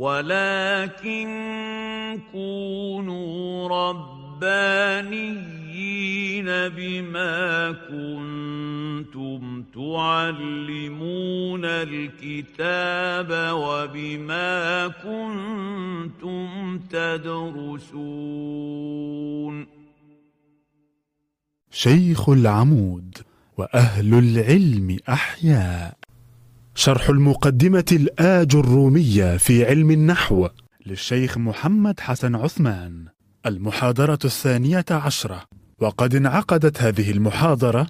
ولكن كونوا ربانيين بما كنتم تعلمون الكتاب وبما كنتم تدرسون. شيخ العمود وأهل العلم أحياء. شرح المقدمة الآج الرومية في علم النحو للشيخ محمد حسن عثمان، المحاضرة 12، وقد انعقدت هذه المحاضرة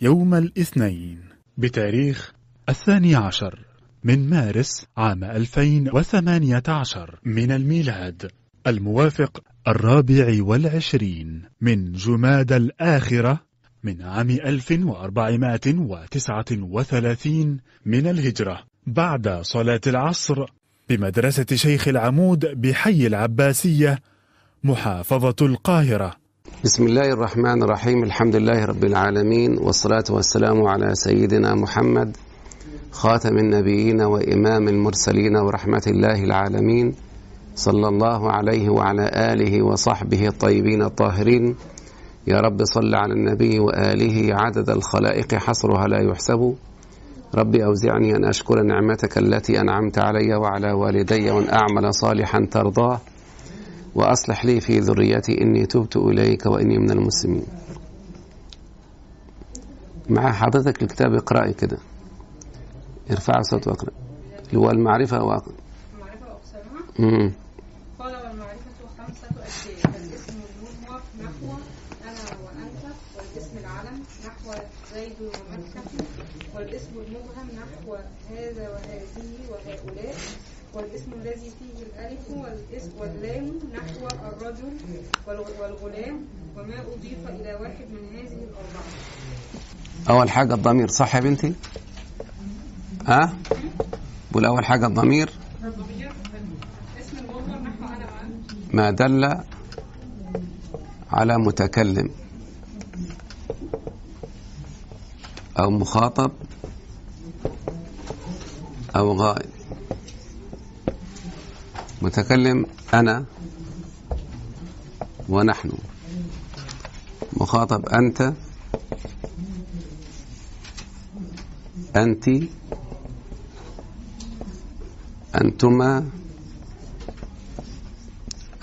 يوم الاثنين بتاريخ 12 من مارس عام 2018 من الميلاد، الموافق 24 من جمادى الآخرة من عام 1439 من الهجرة، بعد صلاة العصر، بمدرسة شيخ العمود بحي العباسية محافظة القاهرة. بسم الله الرحمن الرحيم، الحمد لله رب العالمين، والصلاة والسلام على سيدنا محمد خاتم النبيين وإمام المرسلين ورحمة الله العالمين، صلى الله عليه وعلى آله وصحبه الطيبين الطاهرين. يا رب صل على النبي وآله عدد الخلائق حصرها لا يحسب. ربي أوزعني أن أشكر نعمتك التي أنعمت علي وعلى والدي وأن أعمل صالحا ترضاه وأصلح لي في ذريتي إني تبت إليك وإني من المسلمين. مع حضرتك الكتاب اقرأي كده، ارفع صوت واقرأ، اللي هو المعرفة. واقرأ المعرفة وأقسامها. قال والمعرفة 5 أشياء: الاسم والنوع نحو أنا وأنت، والاسم العلم نحو زيد ومكة، والاسم المبهم نحو هذا وهذه وهؤلاء، والاسم الذي فيه الألف واللام نحو الرجل والغلام، وما أضيف إلى واحد من هذه الأربعة. أول حاجة الضمير، صح يا بنتي؟ ها؟ بقول أول حاجة الضمير. اسم المبهم نحو أنا وأنت ما دل على متكلم أو مخاطب أو غائب. متكلم أنا ونحن، مخاطب أنت أنتِ أنتما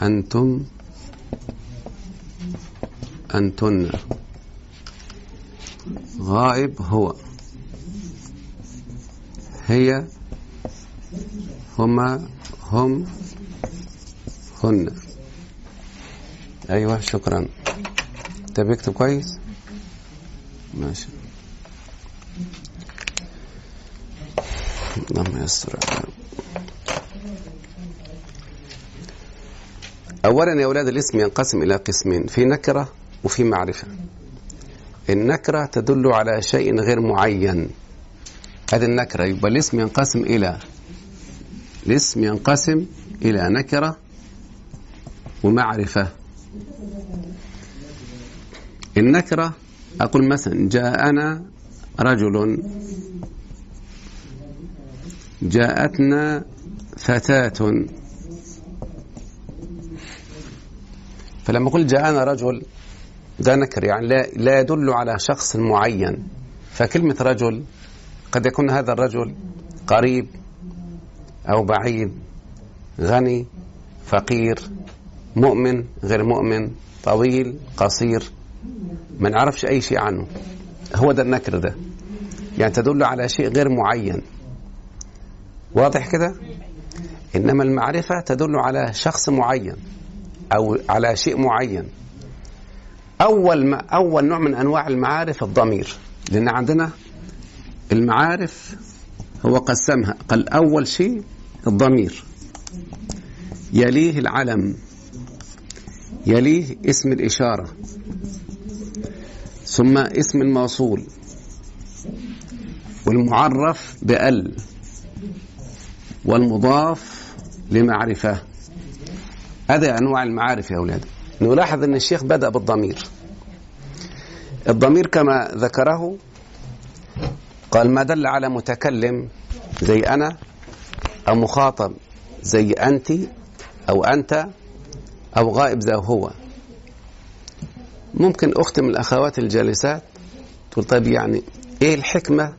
أنتم أنتن، غائب هو هي هما هم هن. أيوة شكرا. أنت بيكتب كويس؟ ماشي، اللهم يسر. أولا يا أولاد، الاسم ينقسم إلى قسمين: في نكرة وفي معرفة. النكرة تدل على شيء غير معين، هذه النكرة. يبقى الاسم ينقسم إلى نكرة ومعرفة. النكرة أقول مثلا: جاءنا رجل، جاءتنا فتاة. فلما أقول جاءنا رجل، ده نكر، يعني لا يدل على شخص معين. فكلمة رجل قد يكون هذا الرجل قريب أو بعيد، غني فقير، مؤمن غير مؤمن، طويل قصير، ما نعرفش أي شيء عنه. هو ده النكر، ده يعني تدل على شيء غير معين. واضح كده؟ إنما المعرفة تدل على شخص معين أو على شيء معين. أول نوع من أنواع المعارف الضمير، لأن عندنا المعارف هو قسمها، قال أول شيء الضمير، يليه العلم، يليه اسم الإشارة، ثم اسم الموصول، والمعرف بأل، والمضاف لمعرفة. هذا أنواع المعارف يا أولاد. نلاحظ أن الشيخ بدأ بالضمير. الضمير كما ذكره قال: ما دل على متكلم زي أنا، أو مخاطب زي أنت أو أنت أو غائب ذا هو. ممكن أخت من الأخوات الجالسات تقول طيب يعني إيه الحكمة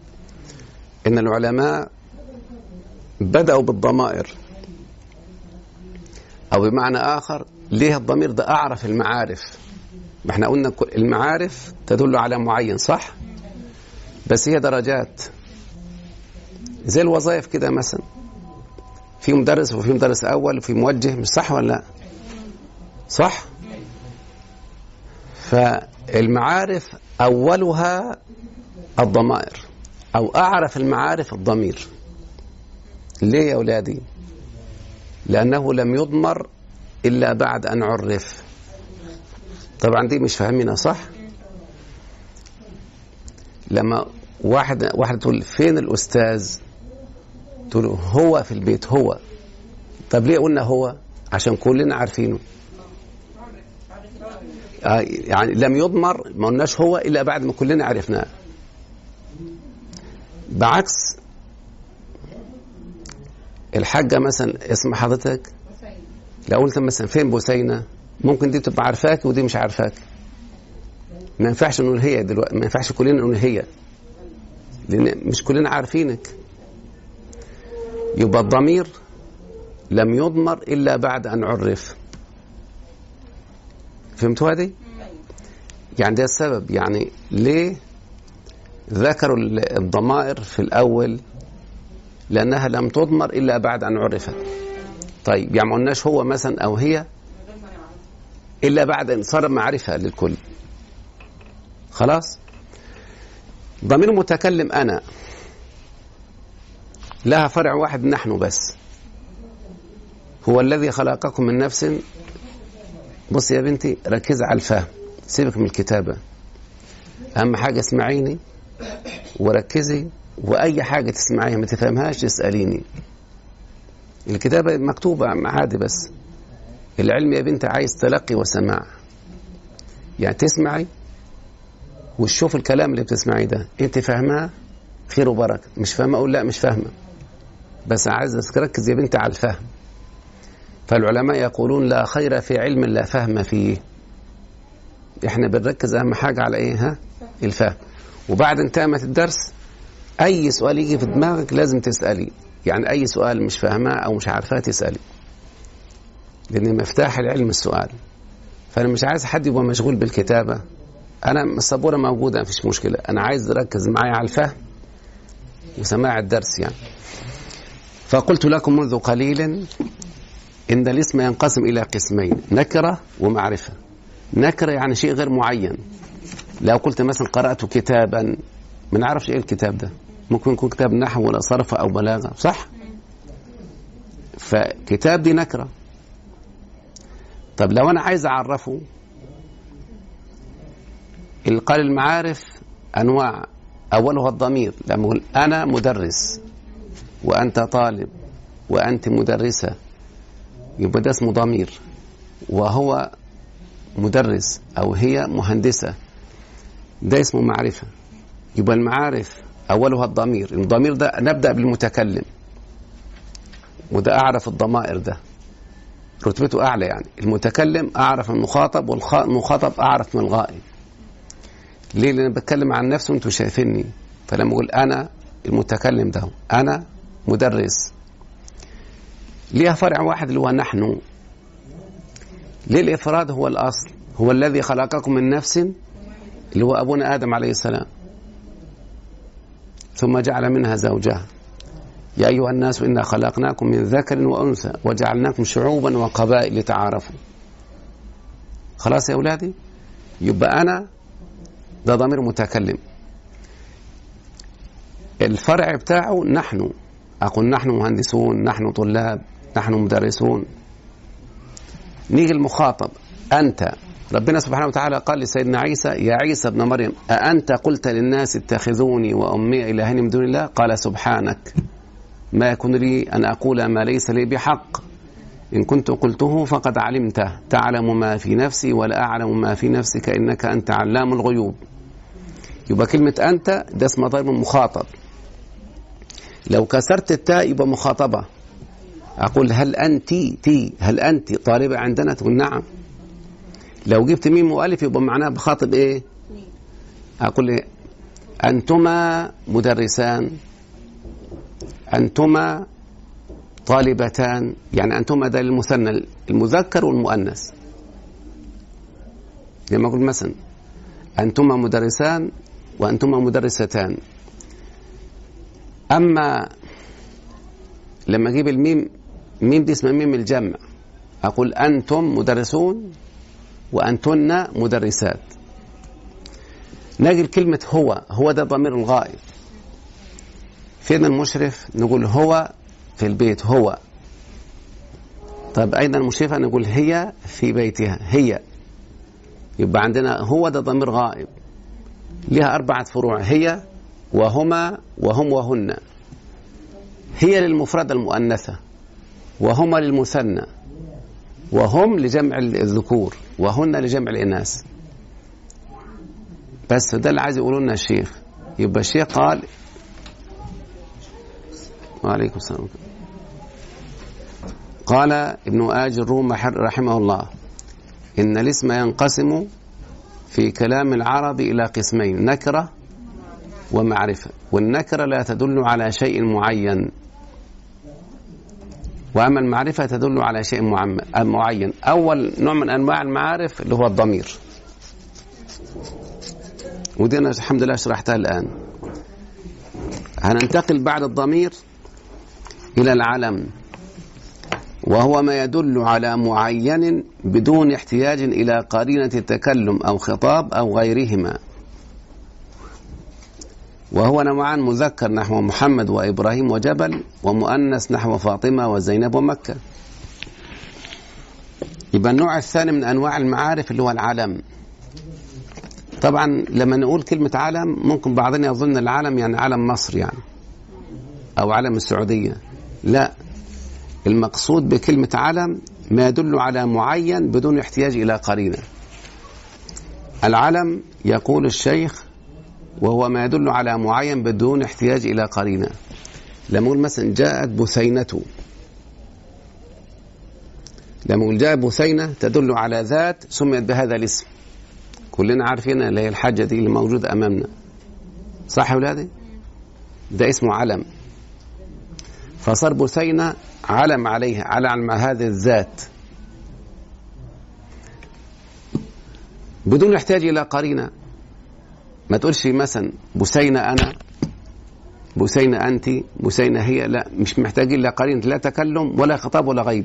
إن العلماء بدأوا بالضمائر؟ أو بمعنى آخر ليه الضمير ده أعرف المعارف؟ ما احنا قلنا المعارف تدل على معين صح؟ بس هي درجات زي الوظائف كده، مثلا في مدرس وفي مدرس أول وفي موجه، مش صح ولا لا؟ صح؟ فالمعارف أولها الضمائر، أو أعرف المعارف الضمير. ليه يا أولادي؟ لأنه لم يضمر إلا بعد أن عرف. طبعا دي مش فاهمينها صح؟ لما واحد تقول فين الأستاذ؟ تقول هو في البيت. هو طب ليه قلنا هو؟ عشان كلنا عارفينه، يعني لم يضمر، ما قلناش هو إلا بعد ما كلنا عرفناه. بعكس الحاجة مثلا اسم حضرتك، لو قلت مثلا فين بثينة، ممكن دي تبقى عارفاك ودي مش عارفاك. ما ينفعش نقول هي دلوقتي، ما ينفعش كلنا نقول هي، لأن مش كلنا عارفينك. يبقى الضمير لم يضمر إلا بعد أن عرف. فهمتوا هذه؟ يعني ده السبب، يعني ليه ذكروا الضمائر في الأول؟ لأنها لم تضمر إلا بعد أن عرفت. طيب يعني ما قلناش هو مثلا أو هي إلا بعد أن صار معرفة للكل. خلاص؟ ضمير متكلم أنا لها فرع واحد، نحن بس. هو الذي خلقكم من نفس. بص يا بنتي ركز على الفهم، سيبك من الكتابة، أهم حاجة اسمعيني وركزي، وأي حاجة تسمعيها ما تفهمهاش اسأليني. الكتابة مكتوبة عادي، بس العلم يا بنتي عايز تلقي وسماع، يعني تسمعي وتشوف الكلام اللي بتسمعيه ده انت فاهماه خير وبركة، مش فاهمة اقول لا مش فاهمة، بس عايز تركز يا بنتي على الفهم. فالعلماء يقولون لا خير في علم لا فهم فيه. احنا بنركز اهم حاجة على ايه؟ ها؟ الفهم. وبعد انتهت الدرس اي سؤال يجي في دماغك لازم تسألي، يعني اي سؤال مش فاهماه او مش عارفاه تسألي، لان مفتاح العلم السؤال. فانا مش عايز حد يبقى مشغول بالكتابة، انا السبورة موجودة مفيش مشكلة، انا عايز اركز معايا على الفهم وسماع الدرس يعني. فقلت لكم منذ قليل إن الاسم ينقسم إلى قسمين، نكرة ومعرفة. نكرة يعني شيء غير معين، لو قلت مثلا قرأت كتابا، ما نعرفش إيه الكتاب ده، ممكن يكون كتاب نحو ولا صرف أو بلاغة صح؟ فكتاب دي نكرة. طب لو أنا عايز أعرفه، اللي قال المعارف أنواع، أولها الضمير، لما أقول أنا مدرس وأنت طالب وأنت مدرسة، يبقى ده اسمه ضمير، وهو مدرس أو هي مهندسة، ده اسمه معرفة. يبقى المعارف أولها الضمير. الضمير ده نبدأ بالمتكلم، وده أعرف الضمائر، ده رتبته أعلى، يعني المتكلم أعرف المخاطب، والمخاطب أعرف من الغائب. ليه؟ لأن أنا بتكلم عن نفسي وأنتوا شايفيني، فلما أقول أنا المتكلم ده، أنا مدرس، ليها فرع واحد اللي هو نحن. ليه الإفراد هو الأصل؟ هو الذي خلقكم من نفس، اللي هو أبونا آدم عليه السلام، ثم جعل منها زوجها. يا أيها الناس إنا خلقناكم من ذكر وأنثى وجعلناكم شعوبا وقبائل لتعارفوا. خلاص يا أولادي؟ يبقى أنا ده ضمير متكلم، الفرع بتاعه نحن. أقول نحن مهندسون، نحن طلاب، نحن مدرسون. نيجي المخاطب أنت. ربنا سبحانه وتعالى قال لسيدنا عيسى يا عيسى ابن مريم أأنت قلت للناس اتخذوني وأمي إلهين من دون الله قال سبحانك ما يكون لي أن أقول ما ليس لي بحق إن كنت قلته فقد علمته تعلم ما في نفسي ولا أعلم ما في نفسك إنك أنت علام الغيوب. يبقى كلمة أنت ده اسم ضمير مخاطب، لو كسرت التاء يبقى مخاطبة، أقول هل أنت هل أنت طالبة عندنا؟ تقول نعم. لو جبت ميم وألف يبقى معناها بخاطب إيه؟ أقول إيه؟ أنتما مدرسان، أنتما طالبتان، يعني أنتما ده للمثنى المذكر والمؤنث. لما أقول مثلا أنتما مدرسان وأنتما مدرستان. أما لما أجيب الميم، الميم دي اسمها ميم الجمع، أقول أنتم مدرسون وأنتن مدرسات. نجي لكلمة هو، هو ده ضمير الغائب. فين المشرف؟ نقول هو في البيت هو. طب أين المشرفة؟ نقول هي في بيتها هي. يبقى عندنا هو ده ضمير غائب لها أربعة فروع، هي وهما وهم وهن. هي للمفردة المؤنثة، وهما للمثنى، وهم لجمع الذكور، وهن لجمع الإناث. بس ده اللي عايز يقوله لنا الشيخ. يبقى الشيخ قال وعليكم السلام، قال ابن آج الروم رحمه الله: إن الاسم ينقسم في كلام العرب إلى قسمين، نكرة ومعرفة. والنكرة لا تدل على شيء معين، وأما المعرفة تدل على شيء معين. أول نوع من أنواع المعارف اللي هو الضمير، ودي أنا الحمد لله شرحتها الآن. هننتقل بعد الضمير إلى العلم، وهو ما يدل على معين بدون احتياج إلى قرينة التكلم أو خطاب أو غيرهما. وهو نوعان: مذكر نحو محمد وإبراهيم وجبل، ومؤنث نحو فاطمة وزينب ومكة. يبقى النوع الثاني من أنواع المعارف اللي هو العلم. طبعا لما نقول كلمة علم ممكن بعضنا يظن العلم يعني علم مصر يعني أو علم السعودية. لا، المقصود بكلمة علم ما يدل على معين بدون احتياج إلى قرينة. العلم يقول الشيخ وهو ما يدل على معين بدون احتياج إلى قرينة. لما نقول مثلا جاءت بثينة، لما نقول جاء بثينة تدل على ذات سميت بهذا الاسم، كلنا عارفينها اللي هي الحاجة دي اللي موجودة أمامنا، صح يا ولادي؟ ده اسمه علم. فصار بثينة علم عليها، علم على هذه الذات بدون احتياج إلى قرينة. ما تقولش مثلا بثينة أنا، بثينة أنت، بثينة هي، لا، مش محتاجين إلى قرينة، لا تكلم ولا خطاب ولا غيب.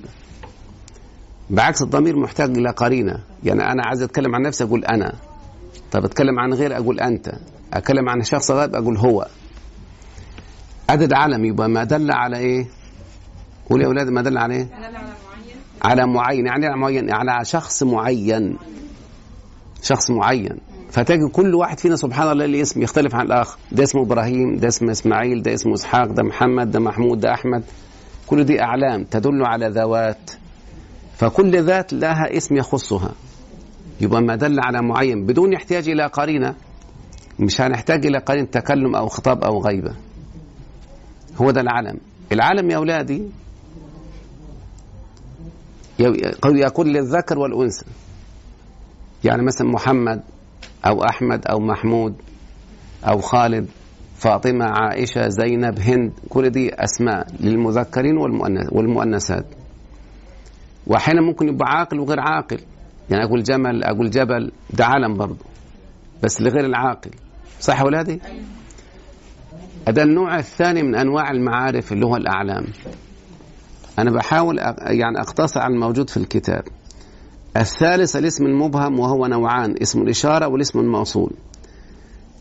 بعكس الضمير محتاج إلى قرينة، يعني أنا عايز أتكلم عن نفسي أقول أنا، طب أتكلم عن غير أقول أنت، أتكلم عن شخص غائب أقول هو. عدد علم. يبقى ما دل على إيه؟ قول يا أولاد ما دل على إيه؟ على معين. يعني على معين، على شخص معين، شخص معين. فتجد كل واحد فينا سبحان الله اللي اسم يختلف عن الآخر، ده اسمه إبراهيم، ده اسمه إسماعيل، ده اسمه إسحاق، ده محمد، ده محمود، ده أحمد. كل دي أعلام تدل على ذوات، فكل ذات لها اسم يخصها. يبقى ما دل على معين بدون يحتاج إلى قرينة، مش هنحتاج إلى قرينة تكلم أو خطاب أو غيبة. هو ده العلم. العلم يا أولادي يكون للذكر والأنثى، يعني مثلا محمد أو أحمد أو محمود أو خالد، فاطمة، عائشة، زينب، هند، كل دي أسماء للمذكرين والمؤنثات. وأحيانا ممكن يبقى عاقل وغير عاقل، يعني أقول جمل أقول جبل، ده علم برضه بس لغير العاقل، صح يا ولادي؟ هذا النوع الثاني من أنواع المعارف اللي هو الأعلام. أنا بحاول يعني أقتصر على الموجود في الكتاب. الثالث الاسم المبهم، وهو نوعان: اسم الإشارة والاسم الموصول.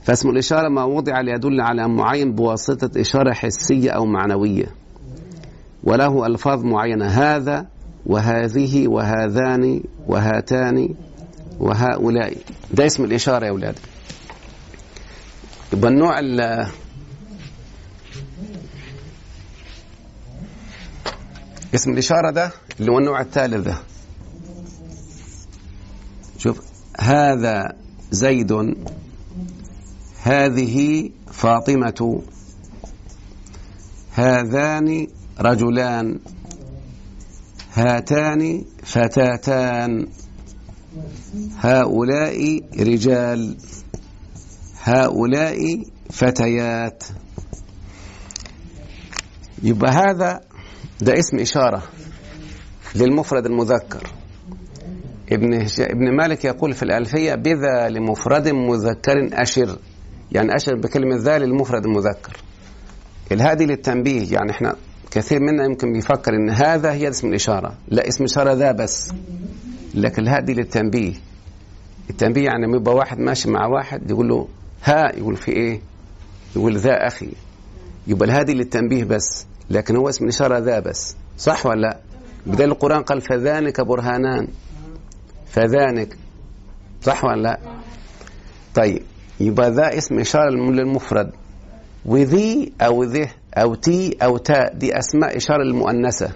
فاسم الإشارة ما وضع ليدل على معين بواسطة إشارة حسية أو معنوية، وله ألفاظ معينة: هذا وهذه وهذان وهاتان وهؤلاء. ده اسم الإشارة يا أولاد. يبقى النوع اسم الإشارة ده اللي هو النوع الثالث ده. شوف: هذا زيد، هذه فاطمة، هذان رجلان، هاتان فتاتان، هؤلاء رجال، هؤلاء فتيات. يبقى هذا ده اسم إشارة للمفرد المذكر. ابن مالك يقول في الألفية بذا لمفرد مذكر أشر، يعني أشر بكلمة ذا للمفرد المذكر. الهادي للتنبيه، يعني احنا كثير منا يمكن بيفكر ان هذا هي اسم الإشارة، لا اسم إشارة ذا بس، لكن الهادي للتنبيه. التنبيه يعني لما يبقى واحد ماشي مع واحد يقول له ها، يقول في ايه، يقول ذا أخي، يبقى الهادي للتنبيه بس، لكن هو اسم الإشارة ذا بس، صح ولا لا؟ بدل القرآن قال فذانك برهانان، فذانك، صح ولا لا؟ طيب يبقى ذا اسم إشارة للمفرد، وذي أو ذه أو تي أو تاء دي أسماء إشارة للمؤنثة.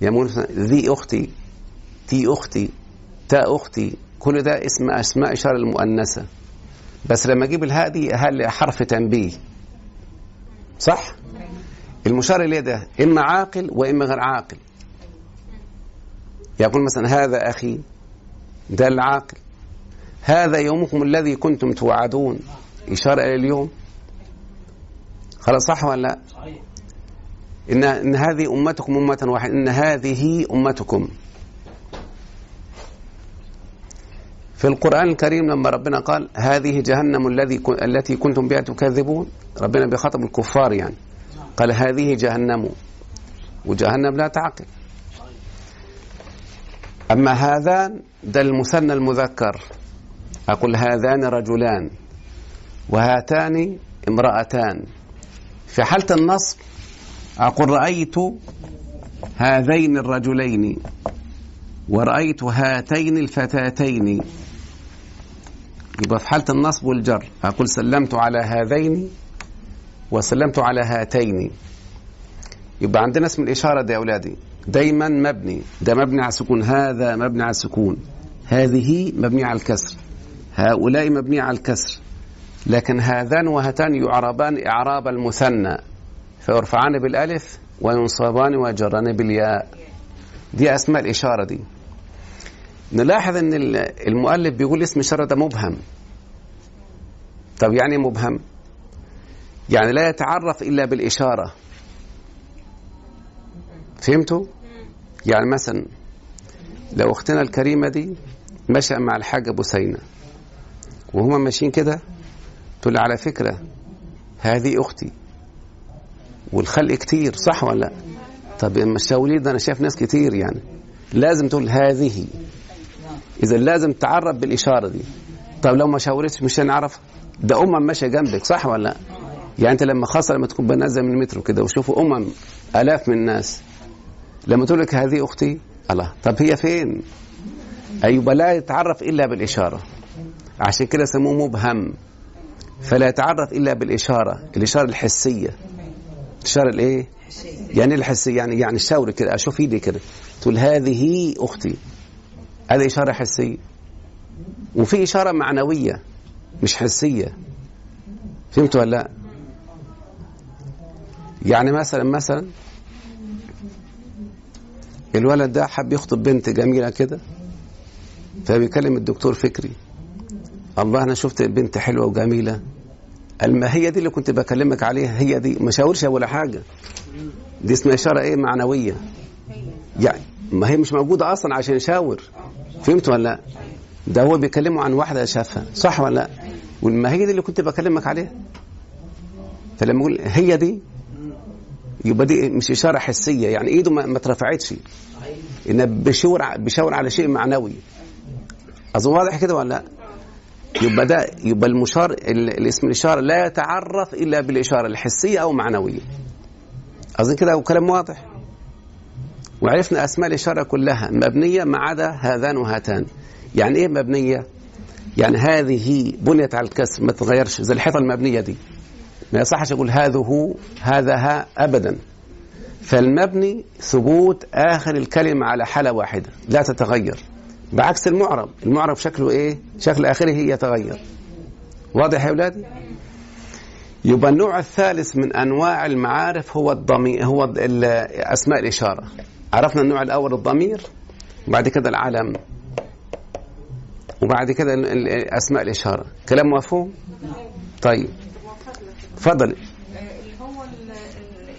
يعني ذي أختي، تي أختي، تاء أختي، كل ده أسماء إشارة للمؤنثة. بس لما أجيب الهادي هل حرف تنبيه، صح؟ المشار إليه ده إما عاقل وإما غير عاقل. يقول مثلا هذا أخي، ده العاقل. هذا يومكم الذي كنتم توعدون، إشارة إلى اليوم، خلاص، صح ولا لا؟ إن هذه أمتكم أمة واحدة، إن هذه أمتكم. في القرآن الكريم لما ربنا قال هذه جهنم التي كنتم بها تكذبون، ربنا بيخاطب الكفار يعني، قال هذه جهنم، وجهنم لا تعقل. أما هذان ده المثنى المذكر، أقول هذان رجلان وهاتان امرأتان. في حالة النصب أقول رأيت هذين الرجلين ورأيت هاتين الفتاتين. يبقى في حالة النصب والجر أقول سلمت على هذين وسلمت على هاتين. يبقى عندنا اسم الإشارة ده يا أولادي دايما مبني، ده مبني على السكون، هذا مبني على السكون، هذه مبني على الكسر، هؤلاء مبني على الكسر، لكن هذان وهتان يعربان إعراب المثنى، فيرفعان بالألف وينصبان ويجران بالياء. دي أسماء الإشارة دي. نلاحظ أن المؤلف بيقول اسم الإشارة ده مبهم. طب يعني مبهم؟ يعني لا يتعرف إلا بالإشارة، فهمتوا؟ يعني مثلا لو أختنا الكريمة دي مشى مع الحاجة بثينة وهما ماشيين كده، تقول على فكرة هذه أختي والخلق كتير، صح ولا لا؟ طب مش توليد، أنا شايف ناس كتير، يعني لازم تقول هذه، إذا لازم تعرف بالإشارة دي. طب لو ما شاورتش مش هنعرف، ده ماشية جنبك، صح ولا لا؟ يعني أنت لما خاصة لما تكون بنازل من المترو كده وشوفوا آلاف من الناس، لما تقول لك هذه أختي، الله، طب هي فين؟ أيوة، لا يتعرف إلا بالإشارة، عشان كده سموه مبهم. فلا يتعرف إلا بالإشارة، الإشارة الحسية. الإشارة الإيه؟ يعني الحسية، يعني الشاور كده، أشوف إيدي كده تقول هذه أختي، هذه إشارة حسية. وفي إشارة معنوية مش حسية، فهمتوا ولا لا؟ يعني مثلا الولد ده حب يخطب بنت جميلة كده، فبيكلم الدكتور فكري، الله أنا شفت بنت حلوة وجميلة، ما هي دي اللي كنت بكلمك عليها، هي دي، ما شاورش ولا حاجة، دي اسمها إشارة إيه؟ معنوية، يعني ما هي مش موجودة أصلا عشان شاور، فهمت ولا لا؟ ده هو بيكلمه عن واحدة شافها، صح ولا لا؟ وما هي دي اللي كنت بكلمك عليها، فلما يقول هي دي، يبقى دي مش إشارة حسية، يعني إيده ما ترفعتش، إنه بشاور على شيء معنوي. أظن واضح كده ولا لا؟ يبقى ده، يبقى المشار الاسم الإشارة لا يتعرف إلا بالإشارة الحسية أو معنوية. أظن كده وكلام واضح. وعرفنا أسماء الإشارة كلها مبنية ما عدا هذان وهاتان. يعني إيه مبنية؟ يعني هذه بنيت على الكسر ما تغيرش، زي الحيطة المبنية دي ما يصحش أقول هذا هو هذا ها أبدا. فالمبني ثبوت آخر الكلمة على حالة واحدة لا تتغير، بعكس المعرب. المعرب شكله إيه؟ شكل آخره يتغير. واضح يا أولادي؟ يبقى النوع الثالث من أنواع المعارف هو الضمير، هو أسماء الإشارة. عرفنا النوع الأول الضمير، وبعد كده العلم، وبعد كده أسماء الإشارة. كلام مفهوم؟ طيب فضل. هو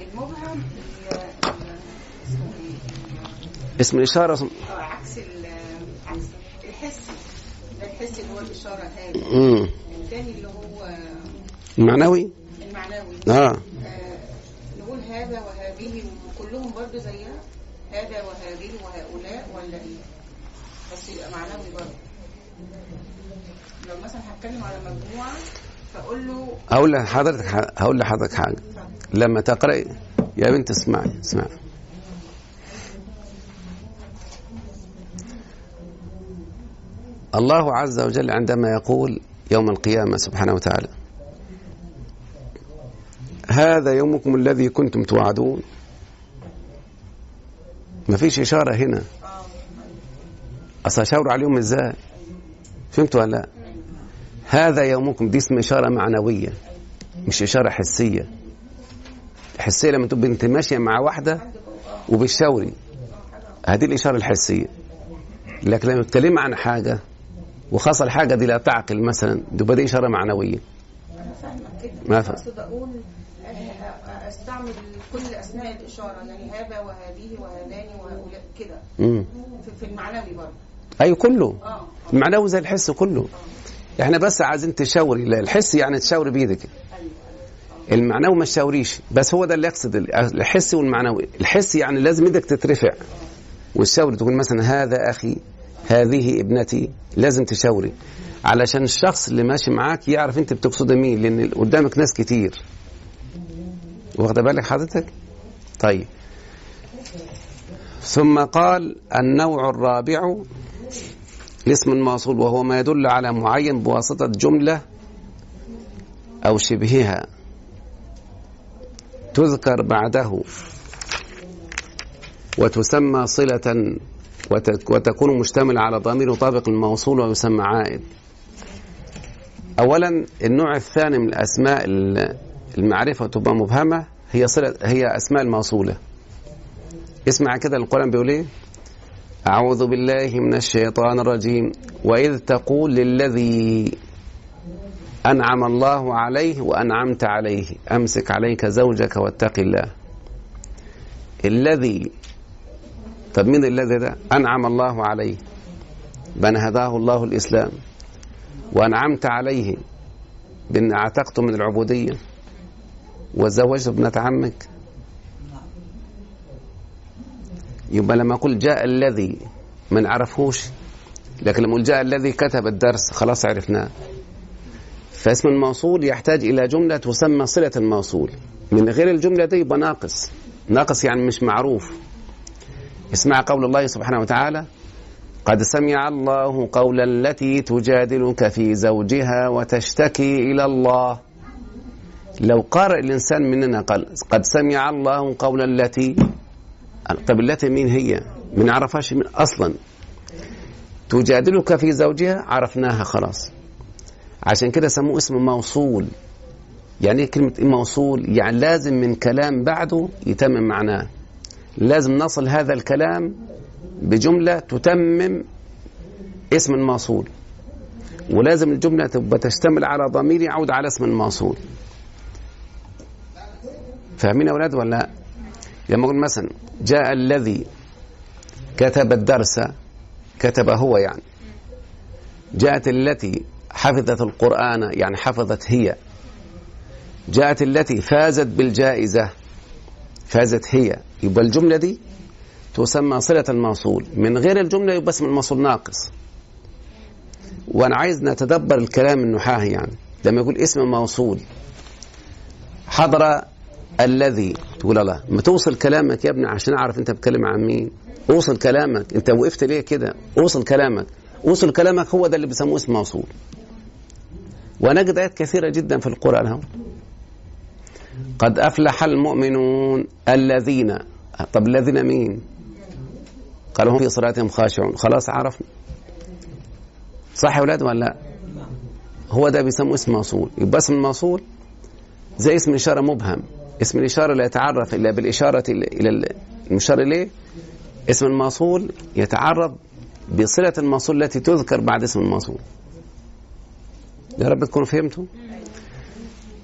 المبهم اسم الإشارة عكس الحسي، الحسي اللي هو الإشارة هذه، الثاني اللي هو المعنوي. المعنوي نقول هذا وهذه كلهم برضه زيها، هذا وهذه وهؤلاء، ولا إيه؟ بس يبقى معنوي برضه. لو مثلا هتكلم على مجموعة فأقول له، هقول لحضرتك حاجة لما تقرأي يا بنت. اسمعي اسمعي، الله عز وجل عندما يقول يوم القيامة سبحانه وتعالى: هذا يومكم الذي كنتم توعدون، ما فيش إشارة هنا. أصلا شاور عليهم إزاي؟ فهمتوا ولا لا؟ هذا يومكم دي اسم إشارة معنوية، مش إشارة حسية. الحسية لما تبقى انت ماشية مع واحدة وبالشاوري، هذه الإشارة الحسية. لكن لما تتكلم عن حاجة وخاصة الحاجة دي لا تعقل مثلا، دي بدي إشارة معنوية. ما فهم استعمل كل أسماء الإشارة، يعني هذا وهذه وهذان وهؤلاء كده في المعنوي برضه. أي كله المعنوي زي الحس كله. احنا بس عايزين تشاوري، لا الحس يعني تشاوري بيدك، المعنوي ما تشاوريش. بس هو ده اللي يقصد الحس والمعنوي. الحس يعني لازم يدك تترفع، والشاوري تقول مثلا هذا أخي، هذه ابنتي، لازم تشاوري علشان الشخص اللي ماشي معاك يعرف انت بتقصد مين، لأن قدامك ناس كتير. واخد بالك حضرتك؟ طيب ثم قال: النوع الرابع الاسم الموصول، وهو ما يدل على معين بواسطة جملة أو شبهها تذكر بعده وتسمى صلة وتكون مشتمل على ضمير يطابق الموصول ويسمى عائد. أولا النوع الثاني من الأسماء المعرفة تبقى مبهمة، هي صلة، هي أسماء الموصولة. اسمع كده القرآن بيقول ايه: أعوذ بالله من الشيطان الرجيم، وإذ تقول للذي أنعم الله عليه وأنعمت عليه أمسك عليك زوجك واتق الله. الذي، طب مين الذي ده؟ أنعم الله عليه، بأن هداه الله الإسلام، وأنعمت عليه بأن اعتقته من العبودية، وزوجت ابنة عمك. يبقى لما أقول جاء الذي ما نعرفهوش، لكن لما أقول جاء الذي كتب الدرس خلاص عرفناه. فاسم الموصول يحتاج إلى جملة تسمى صلة الموصول، من غير الجملة دي يبقى ناقص، ناقص يعني مش معروف. اسمع قول الله سبحانه وتعالى: قد سمع الله قول التي تجادلك في زوجها وتشتكي إلى الله. لو قرأ الإنسان مننا قال قد سمع الله قول التي، طب التي مين هي؟ من عرفهاش أصلا. تجادلك في زوجها عرفناها خلاص، عشان كده سموه اسم موصول. يعني ايه كلمة موصول؟ يعني لازم من كلام بعده يتمم معناه، لازم نصل هذا الكلام بجملة تتمم اسم الموصول، ولازم الجملة تبقى تشتمل على ضمير يعود على اسم الموصول. فاهمين يا أولاد ولا؟ لما أقول مثلا جاء الذي كتب الدرس، كتب هو يعني، جاءت التي حفظت القرآن يعني حفظت هي، جاءت التي فازت بالجائزة فازت هي. يبقى الجملة دي تسمى صلة الموصول، من غير الجملة يبقى اسم الموصول ناقص. وأنا عايز نتدبر الكلام النحاهي، يعني لما يقول اسم موصول حضر الذي، تقول الله ما توصل كلامك يا ابني عشان أعرف أنت بتكلم عن مين. أوصل كلامك، أنت وقفت ليه كده؟ أوصل كلامك، أوصل كلامك، هو ده اللي بيسموه اسم موصول. ونجد آيات كثيرة جدا في القرآن هو قد أفلح المؤمنون الذين، طب الذين مين؟ قالوا هم في صلاتهم خاشعون، خلاص عرفنا. صح يا أولاد ولا لا؟ هو ده بيسموه اسم موصول. يبقى اسم الموصول زي اسم الإشارة مبهم، اسم الإشارة لا يتعرف إلا بالإشارة إلى المشار إليه، اسم الموصول يتعرض بصلة الموصول التي تذكر بعد اسم الموصول. يا رب تكونوا فهمتوا.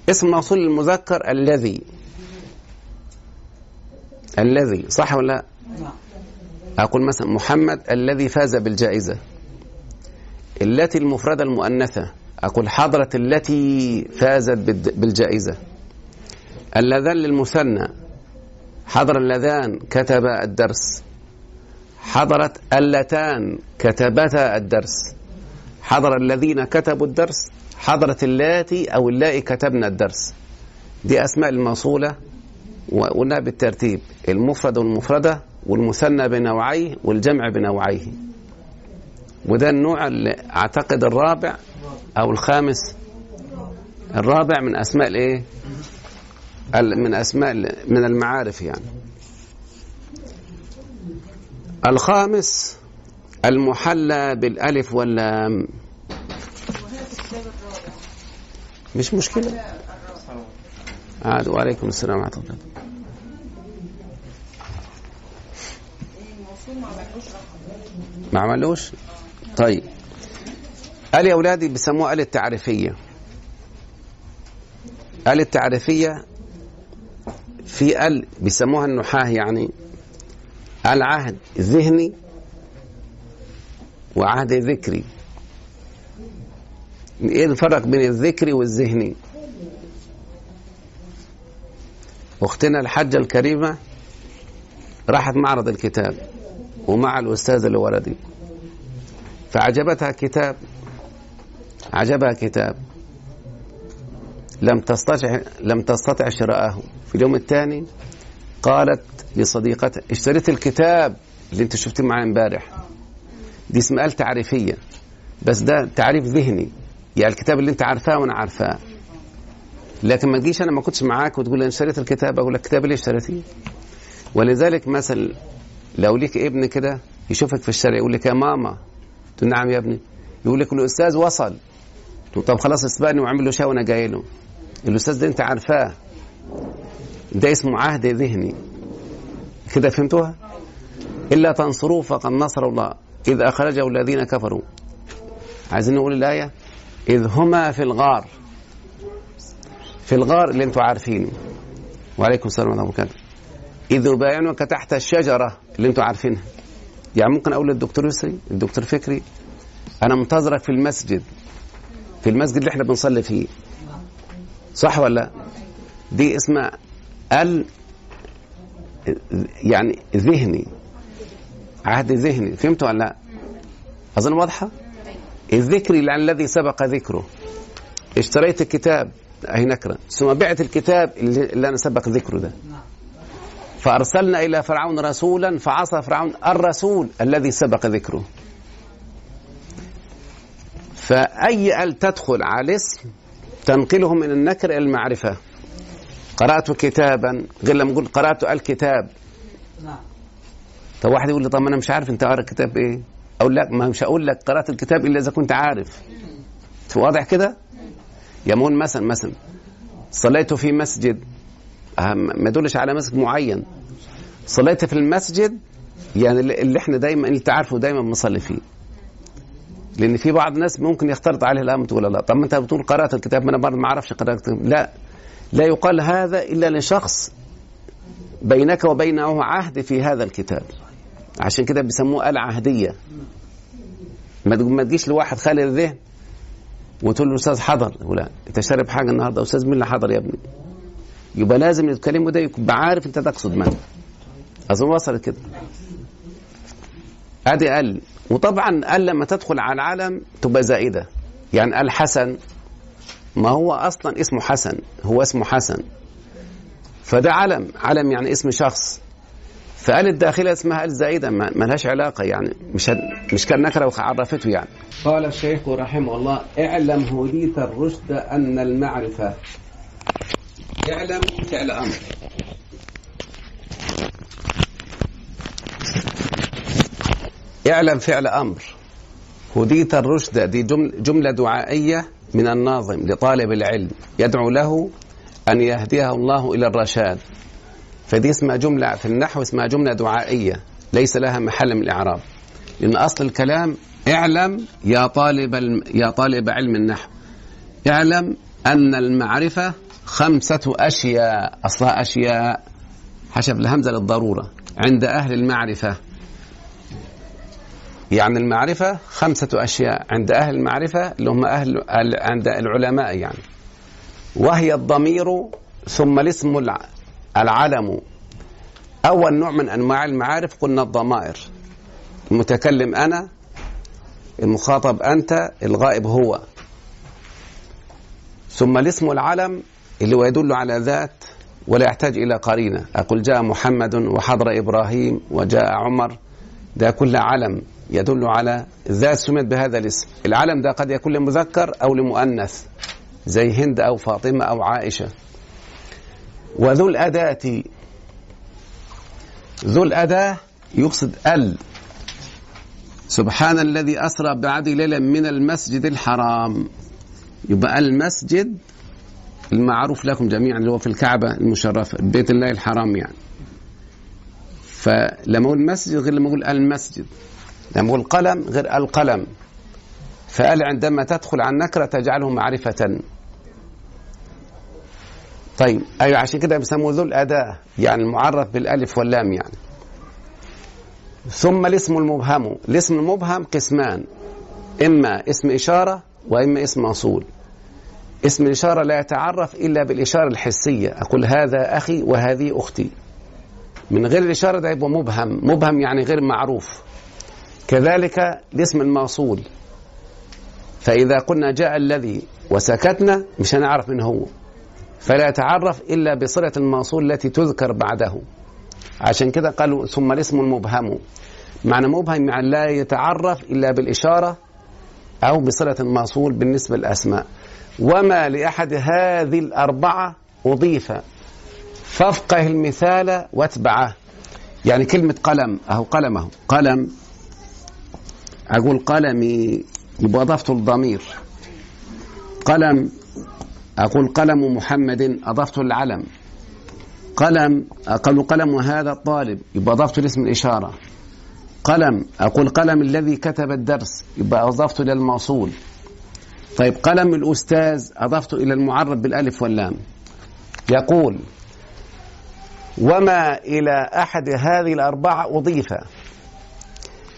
اسم الموصول المذكر الذي صح ولا لا؟ أقول مثلا محمد الذي فاز بالجائزة. التي المفردة المؤنثة أقول حضرة التي فازت بالجائزة. اللذان للمثنى حضر اللذان كتب الدرس. حضرت اللتان كتبتا الدرس. حضر الذين كتبوا الدرس. حضرت اللاتي أو اللائي كتبنا الدرس. دي أسماء الموصولة وقلنا بالترتيب المفرد والمفردة والمثنى بنوعيه والجمع بنوعيه. وده النوع اللي أعتقد الرابع أو الخامس، الرابع من أسماء الإيه؟ من أسماء من المعارف يعني. الخامس المحلى بالألف واللام. مش مشكلة. عاد وعليكم السلام ورحمة الله. ما عملوش؟ طيب قال يا أولادي بيسموها آلة تعريفية. آلة تعريفية في آل بيسموها النحاة يعني العهد الذهني وعهد ذكري. ايه الفرق بين الذكري والذهني؟ اختنا الحجة الكريمة راحت معرض الكتاب ومع الأستاذ اللي وردي، فعجبتها كتاب، عجبها كتاب، لم تستطع شراءه. في اليوم الثاني قالت لصديقتها اشتريت الكتاب اللي انت شفتيه معايا امبارح. دي اسمها آلة تعريفية، بس ده تعريف ذهني يعني الكتاب اللي انت عارفاه وانا عارفاه. لكن ما تجيش انا ما كنتش معاك وتقول لي انا اشتريت الكتاب، اقول لك الكتاب اللي اشتريتيه. ولذلك مثل لو ليك ابن كده يشوفك في الشارع يقول لك يا ماما، تقول نعم يا ابني، يقول لك الاستاذ وصل، تقول طب خلاص اسبقني واعمل له شاي وانا جاي له. الاستاذ ده انت عارفاه، ده اسمه عهد ذهني كده. فهمتوها؟ الا تنصروه فقد نصر الله اذ اخرجه الذين كفروا. عايزين نقول الايه اذ هما في الغار، في الغار اللي انتوا عارفينه. وعليكم السلام ورحمه الله وبركاته. اذ يبايعنك تحت الشجره اللي انتوا عارفينها. يعني ممكن اقول للدكتور يسري، الدكتور فكري، انا منتظرك في المسجد، في المسجد اللي احنا بنصلي فيه، صح ولا؟ دي اسمها ال يعني ذهني، عهد ذهني. فهمتوا ولا لا؟ اظن واضحه. الذكري الذي سبق ذكره، اشتريت الكتاب اهي نكره، ثم بعت الكتاب اللي انا سبق ذكره ده. فارسلنا الى فرعون رسولا فعصى فرعون الرسول الذي سبق ذكره. فاي ال تدخل على اسم تنقلهم من النكر الى المعرفه. قرات كتابا غير لما اقول قرات الكتاب. طب واحد يقول لي طب انا مش عارف انت قرأ الكتاب ايه، اقول لك ما مش هقول لك قرات الكتاب الا اذا كنت عارف. واضح كده؟ يقول مثلا صليت في مسجد، ما يدلش على مسجد معين. صليت في المسجد يعني اللي احنا دايما انت عارفه دايما بنصلي فيه. لان في بعض الناس ممكن يختلط عليه الامر ولا لا. طب ما انت بتقول قرات الكتاب، ما انا برضه ما اعرفش قرات. لا يقال هذا الا لشخص بينك وبينه عهد في هذا الكتاب. عشان كده بيسموه العهديه. ما تجيش لواحد خالي الذهن وتقول له استاذ حضر، ولا انت شارب حاجه النهارده، استاذ مين اللي حضر يا ابني؟ يبقى لازم يتكلموا ده يبقى عارف انت تقصد من. اظن وصلت كده. ادي قال. وطبعا قال لما تدخل على العالم تبقى زائده. يعني الحسن، ما هو اصلا اسمه حسن، هو اسمه حسن، فده علم، علم يعني اسم شخص. فقال الداخله اسمها الزائده ما لهاش علاقه يعني، مش كان نكره وعرفته يعني. قال الشيخ رحمه الله اعلم هديت الرشد ان المعرفه. اعلم فعل امر، اعلم فعل امر. هديت الرشد دي جمله دعائيه من الناظم لطالب العلم يدعو له أن يهديه الله إلى الرشاد. فدي اسمها جملة في النحو، اسمها جملة دعائية ليس لها محل من الإعراب، لأن أصل الكلام اعلم يا طالب علم النحو، اعلم أن المعرفة 5 أشياء، أصلها أشياء، حشف الهمزة للضرورة عند أهل المعرفة، يعني المعرفة 5 أشياء عند أهل المعرفة اللي هم أهل عند العلماء يعني، وهي الضمير ثم الاسم العلم. أول نوع من أنواع المعارف قلنا الضمائر، المتكلم أنا، المخاطب أنت، الغائب هو. ثم الاسم العلم اللي هو يدل على ذات ولا يحتاج إلى قرينة، أقول جاء محمد وحضر إبراهيم وجاء عمر، ده كل علم يدل على ذات سميت بهذا الاسم. العلم ده قد يكون لمذكر أو لمؤنث زي هند أو فاطمة أو عائشة. وذو الأداة، ذو الأداة يقصد ال، سبحان الذي أسرى بعدي ليلا من المسجد الحرام، يبقى المسجد المعروف لكم جميعا اللي هو في الكعبة المشرفة، بيت الله الحرام يعني. فلما أقول مسجد غير لما أقول المسجد، لما أقول قلم غير القلم. فقال عندما تدخل عن نكرة تجعله معرفة. طيب أيوة، عشان كده بيسموه ذو الأداة، يعني المعرف بالألف واللام يعني. ثم الاسم المبهم، الاسم المبهم قسمان، إما اسم إشارة وإما اسم موصول. اسم الإشارة لا يتعرف إلا بالإشارة الحسية، أقول هذا أخي وهذه أختي، من غير الإشارة ده يبقى مبهم، مبهم يعني غير معروف. كذلك الاسم الموصول، فإذا قلنا جاء الذي وسكتنا مش هنعرف من هو، فلا يتعرف إلا بصلة الموصول التي تذكر بعده. عشان كده قالوا ثم الاسم المبهم، معنى مبهم يعني لا يتعرف إلا بالإشارة أو بصلة الموصول بالنسبة للأسماء. وما لأحد هذه الأربعة أضيف فافقه المثال واتبعه، يعني كلمة قلم أهو قلمه، قلم أقول قلمي يبقى أضفت الضمير، قلم أقول قلم محمد أضفت العلم، قلم أقول قلم هذا الطالب يبقى أضفت الاسم الإشارة، قلم أقول قلم الذي كتب الدرس يبقى أضفت إلى الموصول. طيب قلم الأستاذ أضفت إلى المعرف بالألف واللام. يقول وما إلى أحد هذه الأربعة أضيفة،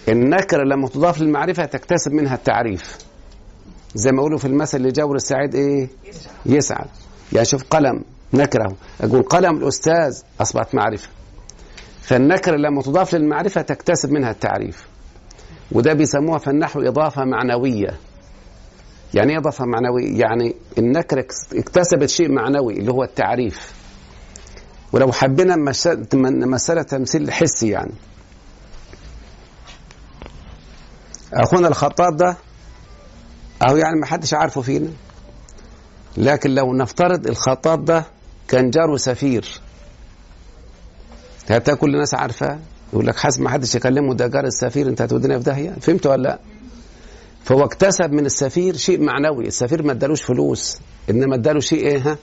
النكرة لما تضاف للمعرفة تكتسب منها التعريف، زي ما يقولوا في المثل لجور السعيد إيه؟ يسعد. يعني شوف قلم نكره، أقول قلم الأستاذ أصبحت معرفة. فالنكرة لما تضاف للمعرفة تكتسب منها التعريف، وده بيسموها في النحو إضافة معنوية. يعني إضافة معنوية يعني النكرة اكتسبت شيء معنوي اللي هو التعريف، ولو حبينا مسألة تمثيل حسي يعني. أخونا الخطاط ده أهو يعني ما حدش عارفه فينا، لكن لو نفترض الخطاط ده كان جاره سفير، هتلاقي كل الناس عارفاه، يقول لك حسب ما حدش يكلمه ده جار السفير، أنت هتودينا في داهية، فهمت ولا لا؟ فهو اكتسب من السفير شيء معنوي، السفير ما ادالوش فلوس، إنما اداله شيء إيه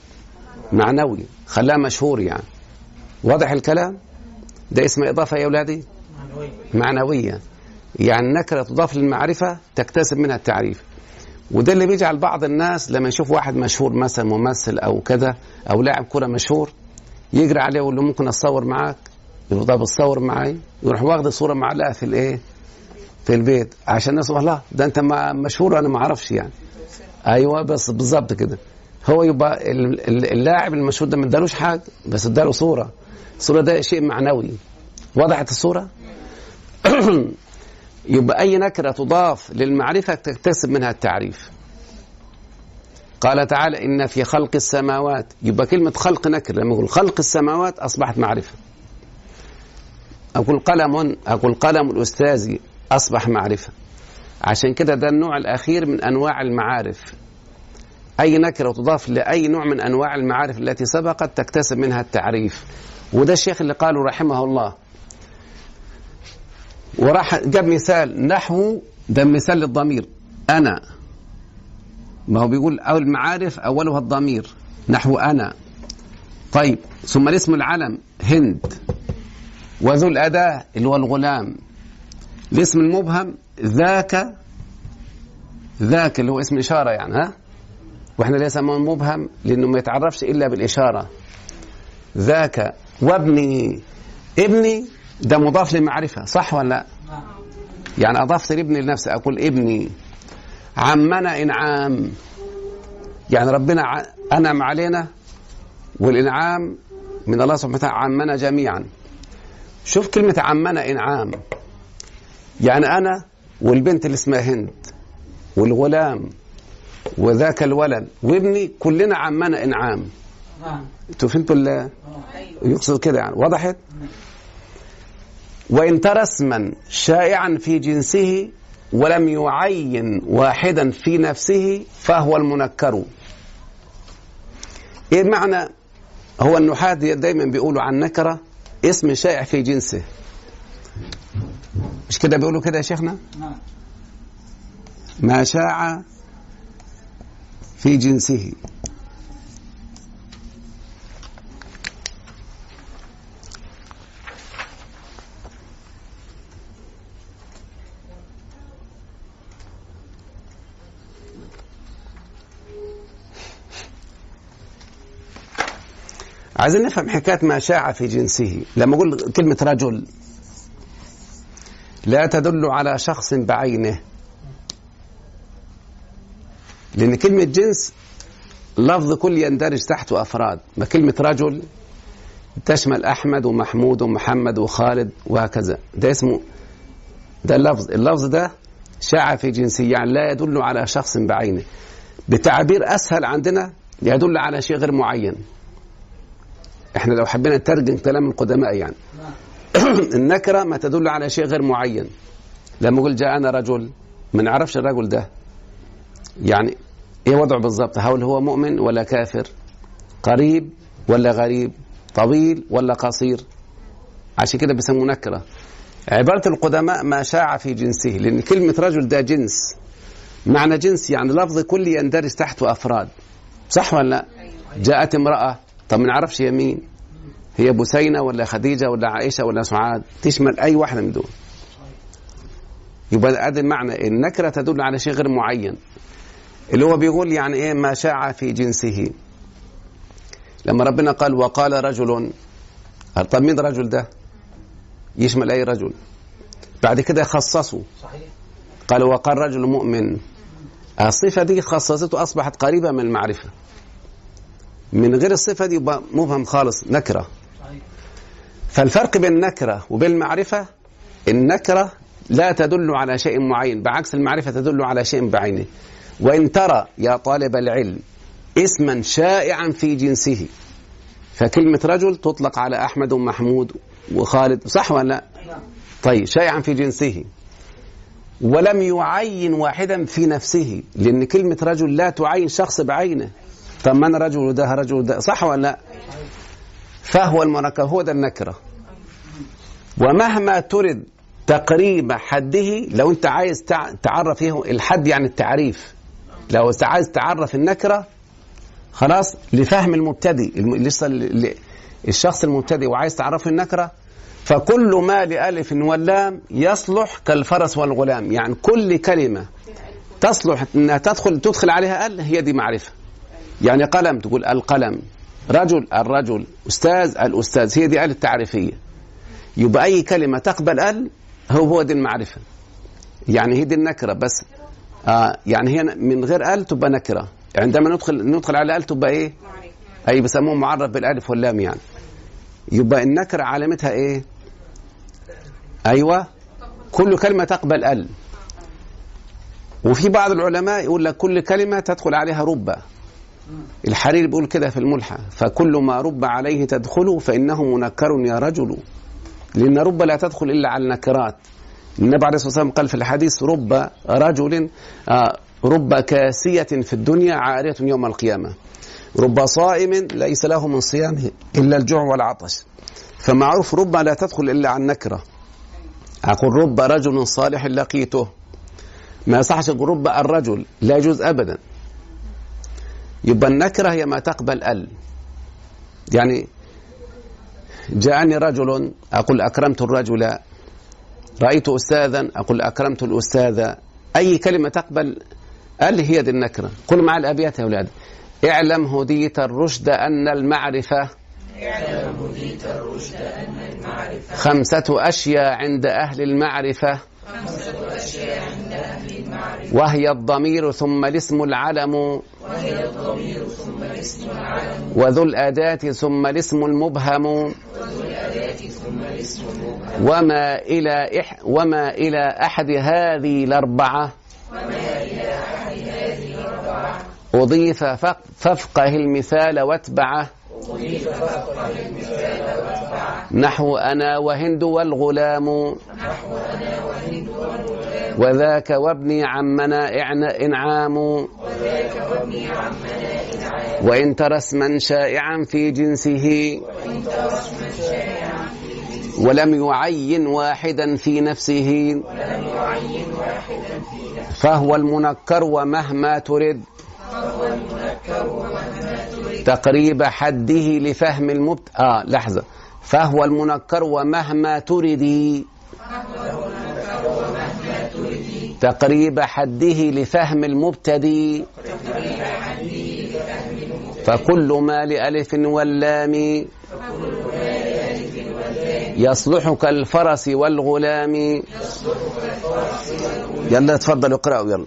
معنوي، خلاه مشهور يعني. واضح الكلام؟ ده اسمه إضافة يا أولادي معنوية، يعني النكرة تضاف للمعرفة تكتسب منها التعريف. وده اللي بيجعل بعض الناس لما يشوف واحد مشهور مثلا ممثل أو كذا أو لاعب كرة مشهور يجري عليه ويقول له ممكن أتصور معاك، يقول له طب اتصور معاي، يروح واخد صورة معلقة في الإيه في البيت، عشان الناس والله ده أنت مشهور أنا ما أعرفش يعني. أيوه بس بالظبط كده، هو يبقى اللاعب المشهور ده ما ادالوش حاجة بس اداله صورة، الصورة ده شيء معنوي. وضحت الصورة؟ يبقى أي نكرة تضاف للمعرفة تكتسب منها التعريف. قال تعالى إن في خلق السماوات، يبقى كلمة خلق نكرة، لما أقول خلق السماوات أصبحت معرفة. أقول قلم، أقول قلم الأستاذ أصبح معرفة. عشان كده ده النوع الأخير من أنواع المعارف، أي نكرة تضاف لأي نوع من أنواع المعارف التي سبقت تكتسب منها التعريف. وده الشيخ اللي قاله رحمه الله، وراح جاب مثال نحو، ده مثال للضمير أنا، ما هو بيقول أول المعارف أولها الضمير نحو أنا. طيب ثم الاسم العلم هند، وذو الأداة اللي هو الغلام. الاسم المبهم ذاك اللي هو اسم إشارة يعني، ها، واحنا ليس مبهم لأنه ما يتعرفش إلا بالإشارة. ذاك وابني، ابني ده مضاف للمعرفة، صح ولا لا؟ يعني أضفت لابني لنفسي، أقول ابني. عمنا إنعام، يعني ربنا أنعم علينا، والإنعام من الله سبحانه وتعالى عمنا جميعا. شوف كلمة عمنا إنعام، يعني أنا والبنت اللي اسمها هند والغلام وذاك الولد وابني كلنا عمنا إنعام. انتوا فهمتوا اللي يقصد كده يعني؟ وضحت؟ وإن ترى اسما شائعا في جنسه ولم يعين واحدا في نفسه فهو المنكر. ايه معنى؟ هو النحاة دايما بيقولوا عن نكرة اسم شائع في جنسه، مش كده بيقولوا كده يا شيخنا؟ ما شاع في جنسه. عايزين نفهم حكاية ما شاع في جنسه. لما أقول كلمة رجل لا تدل على شخص بعينه، لأن كلمة جنس لفظ كل يندرج تحته أفراد، ما كلمة رجل تشمل أحمد ومحمود ومحمد وخالد وهكذا. ده اسمه، ده اللفظ ده شاع في جنسه، يعني لا يدل على شخص بعينه. بتعبير أسهل عندنا يدل على شيء غير معين. احنا لو حبينا نترجم كلام القدماء يعني النكرة ما تدل على شيء غير معين. لما أقول جاءنا رجل، ما نعرفش الرجل ده يعني ايه وضعه بالظبط، هل هو مؤمن ولا كافر، قريب ولا غريب، طويل ولا قصير. عشان كده بيسموه نكرة. عبارة القدماء ما شاع في جنسه، لأن كلمة رجل ده جنس، معنى جنس يعني لفظ كل يندرج تحته أفراد، صح ولا لا؟ جاءت امرأة، طب ما نعرفش هي مين، هي بثينة ولا خديجة ولا عائشة ولا سعاد، تشمل أي واحدة من دول. يبقى هذا المعنى، النكرة تدل على شيء غير معين، اللي هو بيقول يعني إيه ما شاع في جنسه. لما ربنا قال وقال رجل، طب مين رجل ده؟ يشمل أي رجل. بعد كده خصصوا، قال وقال رجل مؤمن. الصفة دي خصصته، أصبحت قريبة من المعرفة. من غير الصفة دي يبقى مبهم خالص، نكرة. فالفرق بين النكرة وبين المعرفة، النكرة لا تدل على شيء معين، بعكس المعرفة تدل على شيء بعينه. وإن ترى يا طالب العلم اسما شائعا في جنسه، فكلمة رجل تطلق على أحمد ومحمود وخالد، صح ولا لا؟ طيب، شائعا في جنسه ولم يعين واحدا في نفسه، لأن كلمة رجل لا تعين شخص بعينه. طب من رجل ده، رجل ده، صح ولا لا؟ فهو المنكر، هو ده النكرة. ومهما ترد تقريب حده، لو انت عايز تعرف ايه الحد، يعني التعريف، لو انت عايز تعرف النكرة خلاص لفهم المبتدئ، الشخص المبتدئ وعايز تعرف النكرة، فكل ما لألف واللام يصلح كالفرس والغلام، يعني كل كلمة تصلح انها تدخل عليها ال، هي دي معرفة. يعني قلم تقول القلم، رجل الرجل، أستاذ الأستاذ، هي دي آل التعريفية. يبقى أي كلمة تقبل آل هو دي المعرفة، يعني هي دي النكرة. بس يعني هي من غير آل تبقى نكرة، عندما ندخل على آل تبقى إيه؟ أي بسموه معرف بالألف واللام يعني. يبقى النكرة علامتها إيه؟ أيوة، كل كلمة تقبل آل. وفي بعض العلماء يقول لك كل كلمة تدخل عليها ربة، الحرير بيقول كده في الملحة، فكل ما رب عليه تدخله فإنه منكر يا رجل، لأن رب لا تدخل إلا على النكرات. النبي عليه الصلاة والسلام قال في الحديث رب رجل، رب كاسية في الدنيا عارية يوم القيامة، رب صائم ليس له من صيامه إلا الجوع والعطش. فمعروف رب لا تدخل إلا على النكرة. أقول رب رجل صالح لقيته، ما يصحش أقول رب الرجل، لا يجوز أبدا. يبقى النكرة هي ما تقبل ال، يعني جاءني رجل أقول أكرمت الرجل، رأيت أستاذا أقول أكرمت الأستاذة، أي كلمة تقبل. قال لي هي دي النكرة. قل مع الأبيات يا أولاد. اعلم هديت الرشد أن المعرفة خمسة أشياء عند أهل المعرفة وهي الضمير ثم الاسم العلم وذو الأداة ثم الاسم المبهم وما إلى أحد هذه الأربعة أضيف فافقه المثال واتبعه نحو أنا وهند والغلام وذاك وابني عمنا إنعام وإن ترى اسما شائعا في جنسه ولم يعين واحدا في نفسه فهو المنكر ومهما ترد تقريب حده لفهم المبتدئ. لحظة، فهو المنكر ومهما تردي تقريب حده لفهم المبتدئ فكل ما لألف واللام يصلحك الفرس والغلام. يلا تفضلوا اقرأوا. يلا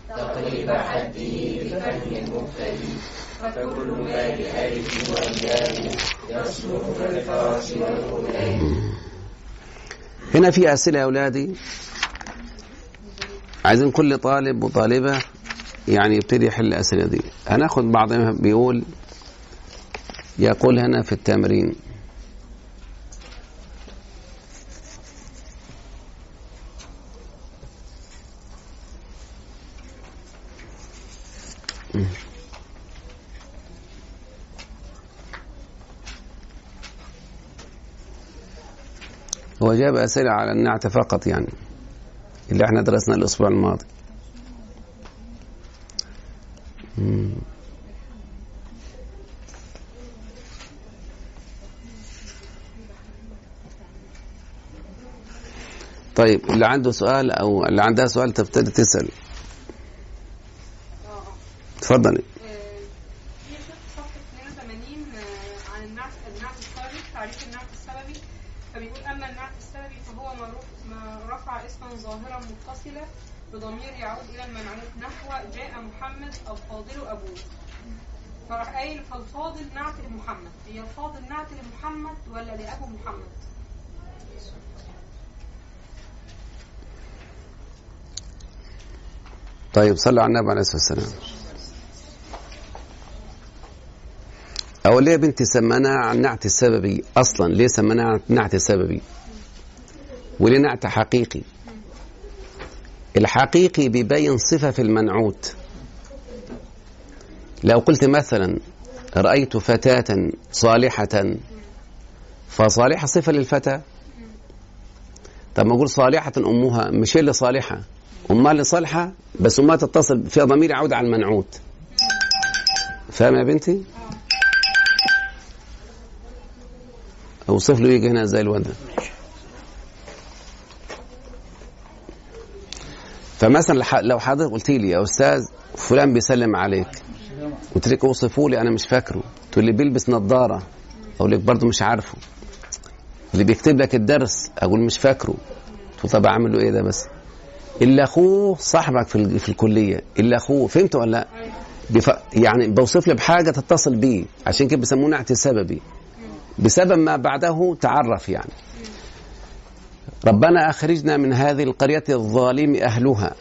هنا في أسئلة يا أولادي، عايزين كل طالب وطالبة يعني يبتدي يحل الأسئلة دي. هناخد بعضهم بيقول، يقول هنا في التمرين هو جاب أسئلة على النعت فقط، يعني اللي احنا درسنا الأسبوع الماضي. طيب، اللي عنده سؤال أو اللي عندها سؤال تبتدي تسأل. تفضلي. في صفحة 82 عن النعت السببي، تعريف النعت السببي، فبيقول أما النعت السببي فهو ما رفع اسما ظاهرا متصلا بضمير يعود إلى المنعوت نحو جاء محمد الفاضل أبوه. فراح قايل فالفاضل نعت لمحمد، هي الفاضل نعت لمحمد ولا لأبو محمد؟ طيب، صلى على النبي عليه الصلاة والسلام. أول ليه بنتي سمناها عن نعت السببي أصلا؟ ليه سمناها عن نعت السببي وليه نعت حقيقي؟ الحقيقي بيبين صفة في المنعوت. لو قلت مثلا رأيت فتاة صالحة، فصالحة صفة للفتاة. طب ما أقول صالحة أمها، مش اللي صالحة، أمها اللي صالحة، بس أمها تتصل في ضمير يعود على المنعوت. فاهم يا بنتي؟ أوصف له يجي هنا زي الوضع. فمثلا لو حضرتك قلت لي يا أستاذ فلان بيسلم عليك، قلت لك اوصفه لي، أنا مش فاكره. تقول لي بيلبس نظارة، أقول لك برضه مش عارفه. اللي بيكتب لك الدرس، أقول مش فاكره. تقول طب أعمل له إيه ده بس؟ إلا أخوه صاحبك في الكلية، إلا أخوه، فهمت ولا لأ؟ يعني بوصف لي بحاجة تتصل بيه، عشان كده بيسموه نعت السببي، بسبب ما بعده تعرف. يعني ربنا أخرجنا من هذه القرية الظالم أهلها،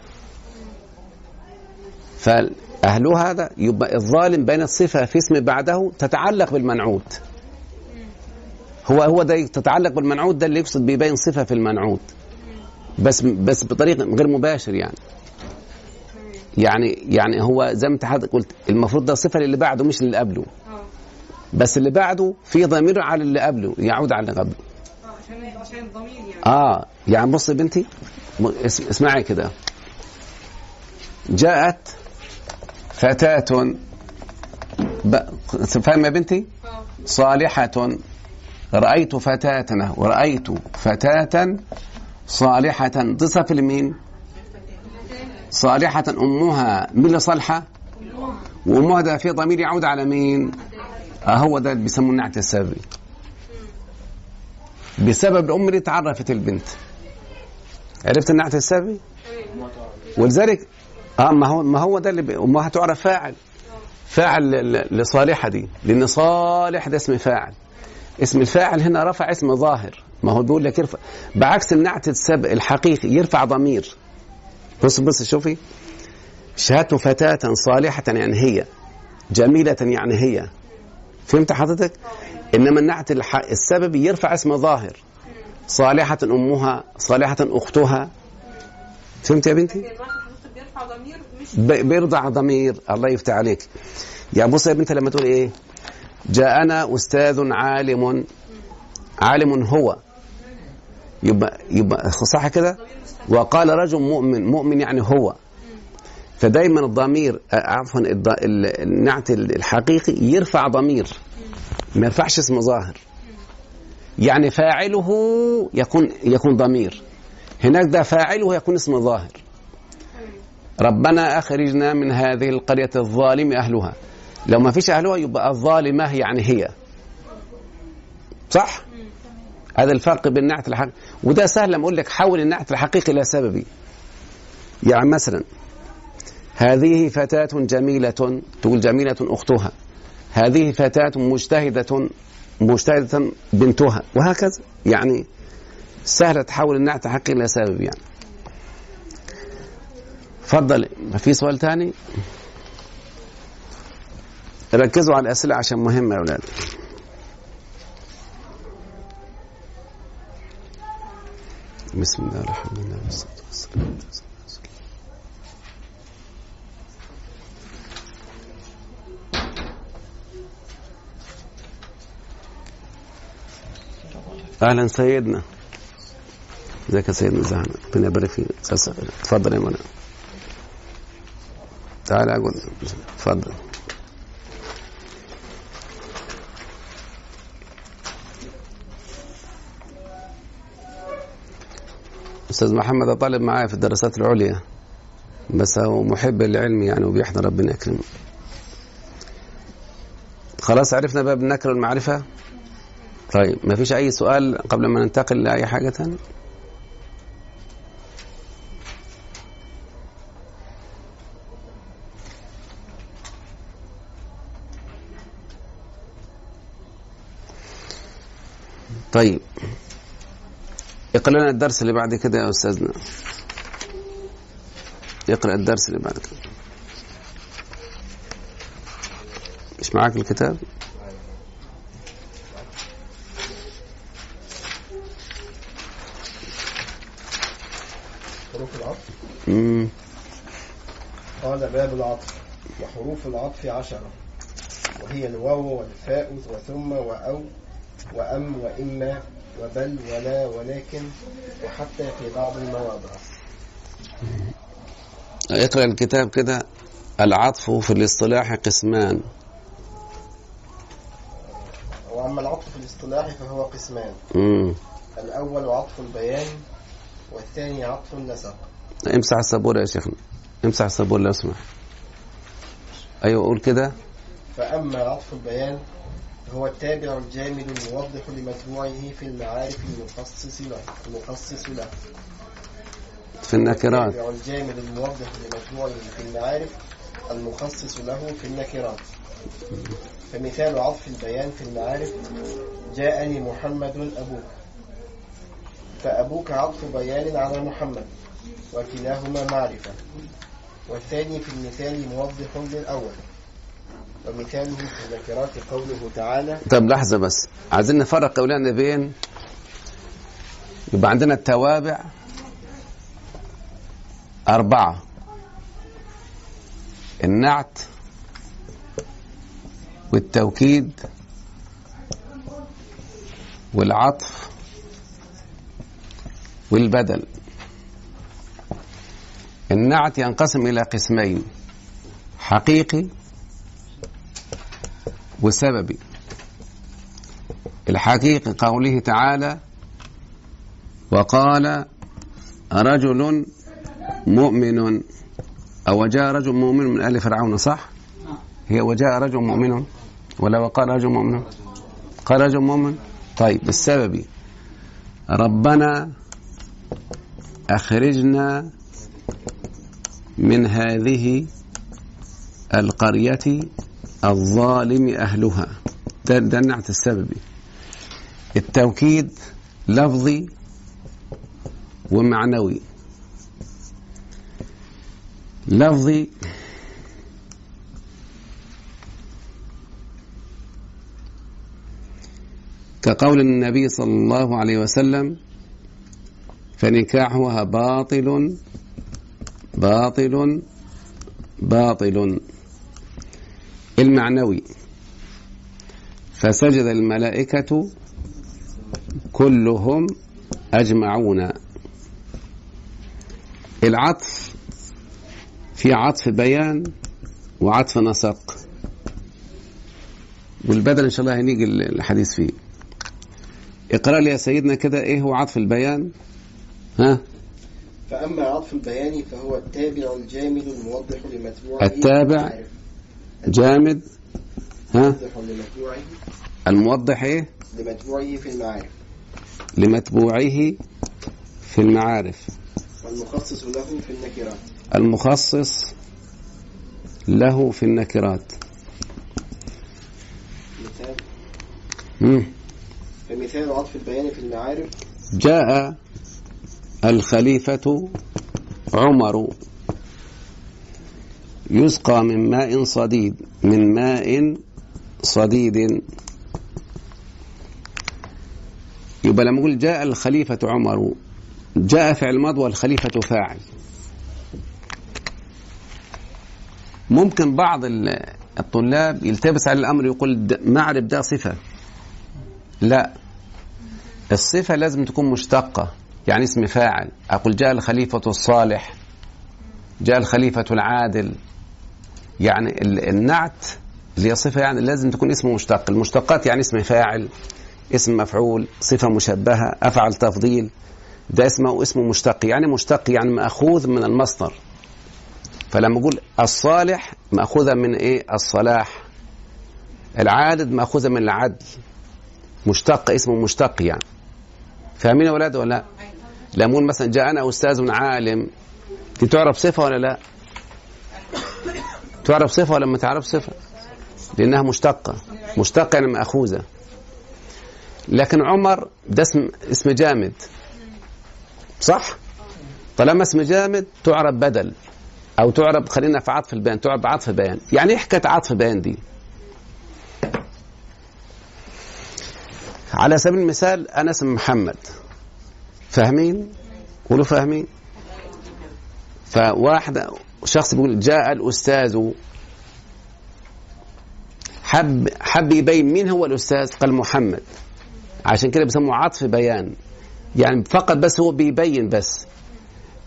أهله هذا، يبقى الظالم بين الصفة في اسم بعده تتعلق بالمنعود. هو ده تتعلق بالمنعود، ده اللي يقصد بيبين صفة في المنعود بس بطريقة غير مباشر. يعني هو زي ما انت حضرتك قلت المفروض ده صفة للي بعده مش للي قبله، بس اللي بعده في ضمير على اللي قبله، يعود على اللي قبله عشان الضمير يعني. يعني بص بنتي اسمعي كده، جاءت فتاة فاهمة يا بنتي صالحة، رأيت فتاة صالحة، تصف لمين؟ صالحة أمها من اللي صالحة، وأمها ده في ضمير يعود على مين؟ هو ده اللي بيسموه النعت السري، بسبب الأم اللي تعرفت البنت. عرفت النعت السري؟ ولذلك ما هو ده اللي أمها تعرف فاعل لصالحة دي، لأن صالح ده اسم فاعل، اسم الفاعل هنا رفع اسم ظاهر. ما هو بيقول لك يرفع، بعكس النعت السبق الحقيقي يرفع ضمير. بص شوفي، شهدت فتاة صالحة يعني هي، جميلة يعني هي، فهمت حضرتك؟ إنما النعت السببي يرفع اسم ظاهر، صالحة أمها، صالحة أختها، فهمت يا بنتي؟ بيرضع ضمير. الله يفتح عليك. يعني بص يا بنتي لما تقول إيه، جاءنا أستاذ عالم، عالم هو، يبقى صح كده. وقال رجل مؤمن، مؤمن يعني هو. فدايما الضمير عفوا النعت الحقيقي يرفع ضمير، ما يرفعش اسم ظاهر، يعني فاعله يكون ضمير. هناك ده فاعله يكون اسم ظاهر، ربنا أخرجنا من هذه القرية الظالم أهلها. لو ما فيش أهلها يبقى الظالمة يعني هي، صح؟ هذا الفرق بين النعت الحقيقي. وده سهل لما أقول لك حول النعت الحقيقي إلى سببي. يعني مثلا هذه فتاة جميلة، تقول جميلة أختها، هذه فتاة مجتهدة، مجتهدة بنتها، وهكذا. يعني سهل تحول النعت الحقيقي إلى سببي. يعني تفضل، ما في سؤال تاني؟ ركزوا على الأسئلة عشان مهمة يا أولاد. بسم الله الرحمن الرحيم، والصلاة والسلام على رسول الله. أهلا سيدنا، ازيك يا سيدنا زهرة، ربنا يبارك فيك. تفضل يا منى، تعالى أقول، تفضل. أستاذ محمد طالب معايا في الدراسات العليا، بس هو محب للعلم يعني وبيحضر، ربنا يكرمه. خلاص عرفنا باب النكرة والمعرفة. طيب ما فيش أي سؤال قبل ما ننتقل لأي حاجة ثانية؟ طيب اقرأ لنا الدرس اللي بعد كده يا أستاذنا، اقرأ الدرس اللي بعد كده. مش معاك الكتاب؟ حروف العطف. قال باب العطف، وحروف العطف 10، وهي الواو والفاء وثم وأو وأم وإما وبل ولا ولكن وحتى في بعض المواضع. اقرأ الكتاب كده. العطف في الاصطلاح قسمان. وأما العطف في الاصطلاح فهو قسمان. الأول عطف البيان، والثاني عطف النسق. امسح السبورة يا شيخنا، امسح السبورة لو سمحت. أيوة قول كده. فأما عطف البيان هو التابع الجامد الموضح لمجموعه في المعارف المخصص له في النكرات. التابع الجامد الموضح لمجموعه في المعارف المخصص له في النكرات. فمثال عطف البيان في المعارف: جاءني محمد أبوك، فأبوك عطف بيان على محمد، وكلاهما معرفة. والثاني في المثال موضح للأول، ومثاله في النكرات قوله تعالى. طب لحظة بس، عايزين نفرق قولنا بين، يبقى عندنا التوابع 4، النعت والتوكيد والعطف والبدل. النعت ينقسم إلى قسمين، حقيقي وسببي. الحقيقي قوله تعالى وقال رجل مؤمن، أو وجاء رجل مؤمن من آل فرعون، صح؟ هي وجاء رجل مؤمن ولا وقال رجل مؤمن؟ قال رجل مؤمن. طيب السببي ربنا أخرجنا من هذه القرية الظالم أهلها، ده النعت السببي. التوكيد لفظي ومعنوي. لفظي كقول النبي صلى الله عليه وسلم فنكاحها باطل باطل باطل. المعنوي فسجد الملائكة كلهم أجمعون. العطف في عطف بيان وعطف نسق، والبدل إن شاء الله هنيجي الحديث فيه. اقرأ لي يا سيدنا كده إيه هو عطف البيان؟ ها؟ فأما عطف البيان فهو التابع الجامد الموضح لمتبوعه. التابع جامد، ها؟ الموضح إيه؟ لمتبوعه في المعارف. لمتبوعه في المعارف. والمخصص له في النكرات. المخصص له في النكرات. فمثال عطف البيان في المعارف جاء الخليفة عمر يسقى من ماء صديد، من ماء صديد. يبقى لما نقول جاء الخليفة عمر، جاء فعل ماضي والخليفة فاعل. ممكن بعض الطلاب يلتبس على الأمر يقول معرب ده صفة. لا، الصفة لازم تكون مشتقة، يعني اسم فاعل. أقول جاء الخليفة الصالح، جاء الخليفة العادل، يعني النعت اللي هي صفة يعني لازم تكون اسم مشتق. المشتقات يعني اسم فاعل، اسم مفعول، صفة مشبهة، أفعل تفضيل، ده اسمه اسم مشتق، يعني مشتق يعني مأخوذ من المصدر. فلما أقول الصالح مأخوذة من إيه؟ الصلاح. العادل مأخوذة من العدل، مشتق، اسمه مشتق يعني. فاهمين يا ولاد ولا لا؟ لما أقول مثلا جاء أنا أستاذ عالم، دي تعرف صفة ولا لا؟ تعرف صفة ولا ما تعرف صفة؟ لأنها مشتقة، مشتقة يعني مأخوذة. لكن عمر ده اسم جامد، صح؟ طالما اسم جامد تعرب بدل، أو تعرب، خلينا في عطف البيان، تعرب عطف بيان. يعني إيه حكاية عطف بيان دي؟ على سبيل المثال أنا اسم محمد، فاهمين؟ قولوا فاهمين. فواحد شخص بيقول جاء الأستاذ، حب يبين مين هو الأستاذ، قال محمد، عشان كده بيسموه عطف بيان، يعني فقط بس هو بيبين بس.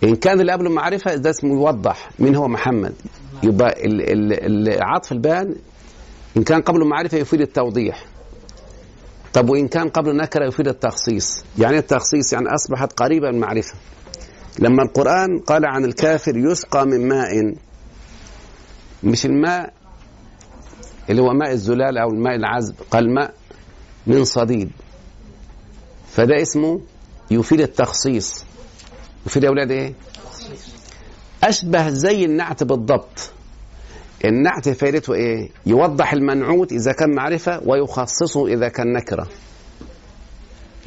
إن كان اللي قبله معرفة ده اسمه يوضح مين هو محمد. يبقى العطف البيان إن كان قبله معرفة يفيد التوضيح. طب وإن كان قبله نكرة يفيد التخصيص. يعني التخصيص يعني أصبحت قريبة من معرفة. لما القرآن قال عن الكافر يسقى من ماء، مش الماء اللي هو ماء الزلال أو الماء العذب، قال ماء من صديد، فده اسمه يفيد التخصيص. يفيد يا أولاد إيه؟ أشبه زي النعت بالضبط. النعت فائدته إيه؟ يوضح المنعوت إذا كان معرفة، ويخصصه إذا كان نكرة.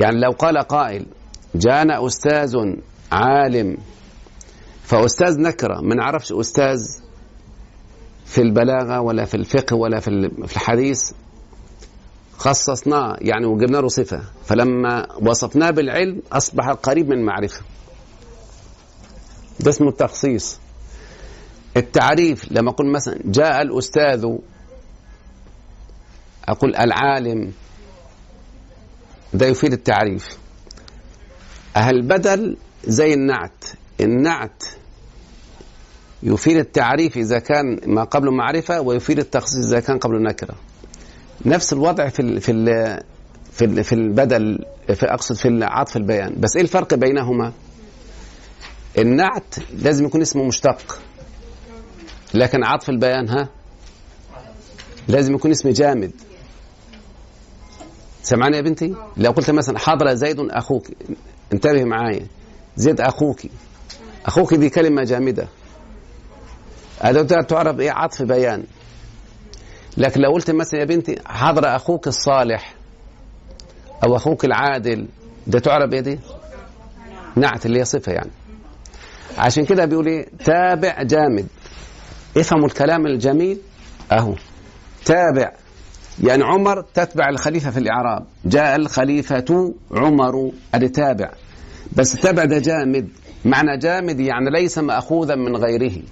يعني لو قال قائل جاءنا أستاذ عالم، فأستاذ نكرة ما نعرفش أستاذ في البلاغة ولا في الفقه ولا في الحديث، خصصناه يعني وجبنا له صفة، فلما وصفناه بالعلم أصبح قريب من معرفة. ده اسمه التخصيص. التعريف لما أقول مثلا جاء الأستاذ، أقول العالم، ده يفيد التعريف. أهل بدل زي النعت، النعت يفيد التعريف إذا كان ما قبله معرفة، ويفيد التخصيص إذا كان قبله نكرة. نفس الوضع في ال في ال في ال في البدل، في أقصد في عطف البيان. بس إيه الفرق بينهما؟ النعت لازم يكون اسمه مشتق، لكن عطف البيان لازم يكون اسم جامد. سمعني يا بنتي؟ لو قلت مثلا حضر زيد أخوك، انتبه معايا، زيد أخوك، أخوك دي كلمة جامدة، هذا تعرف إيه؟ عطف بيان. لكن لو قلت مثلا يا بنتي حضر أخوك الصالح أو أخوك العادل، ده تعرف إيه؟ دي نعت اللي هي صفة يعني. عشان كده بيقول إيه؟ تابع جامد. افهموا الكلام الجميل أهو. تابع يعني عمر تتبع الخليفة في الإعراب، جاء الخليفة عمر، أدي تابع. بس تابع ده جامد، معنى جامد يعني ليس مأخوذا من غيره،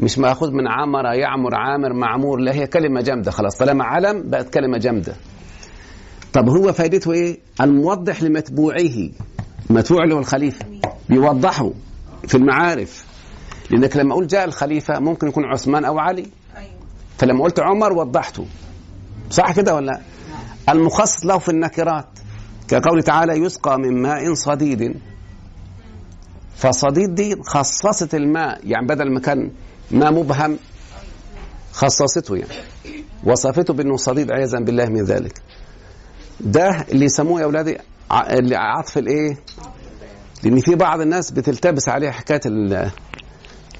مش مأخوذ من عمر، يعمر، عامر، معمور، لا هي كلمة جامدة خلاص، طالما علم بقت كلمة جامدة. طب هو فائدته إيه؟ الموضح لمتبوعه، متبوع له الخليفة بيوضحه في المعارف. لأنك لما أقول جاء الخليفة ممكن يكون عثمان أو علي، فلما قلت عمر وضحته، صح كده ولا؟ المخصص له في النكرات كقول تعالى يسقى من ماء صديد، فصديد دي خصصت الماء، يعني بدل ما كان ما مبهم خصصته يعني وصفته بأنه صديد عياذا بالله من ذلك. ده اللي يسموه يا أولادي اللي عطف الإيه، لأن في بعض الناس بتلتبس عليه حكاية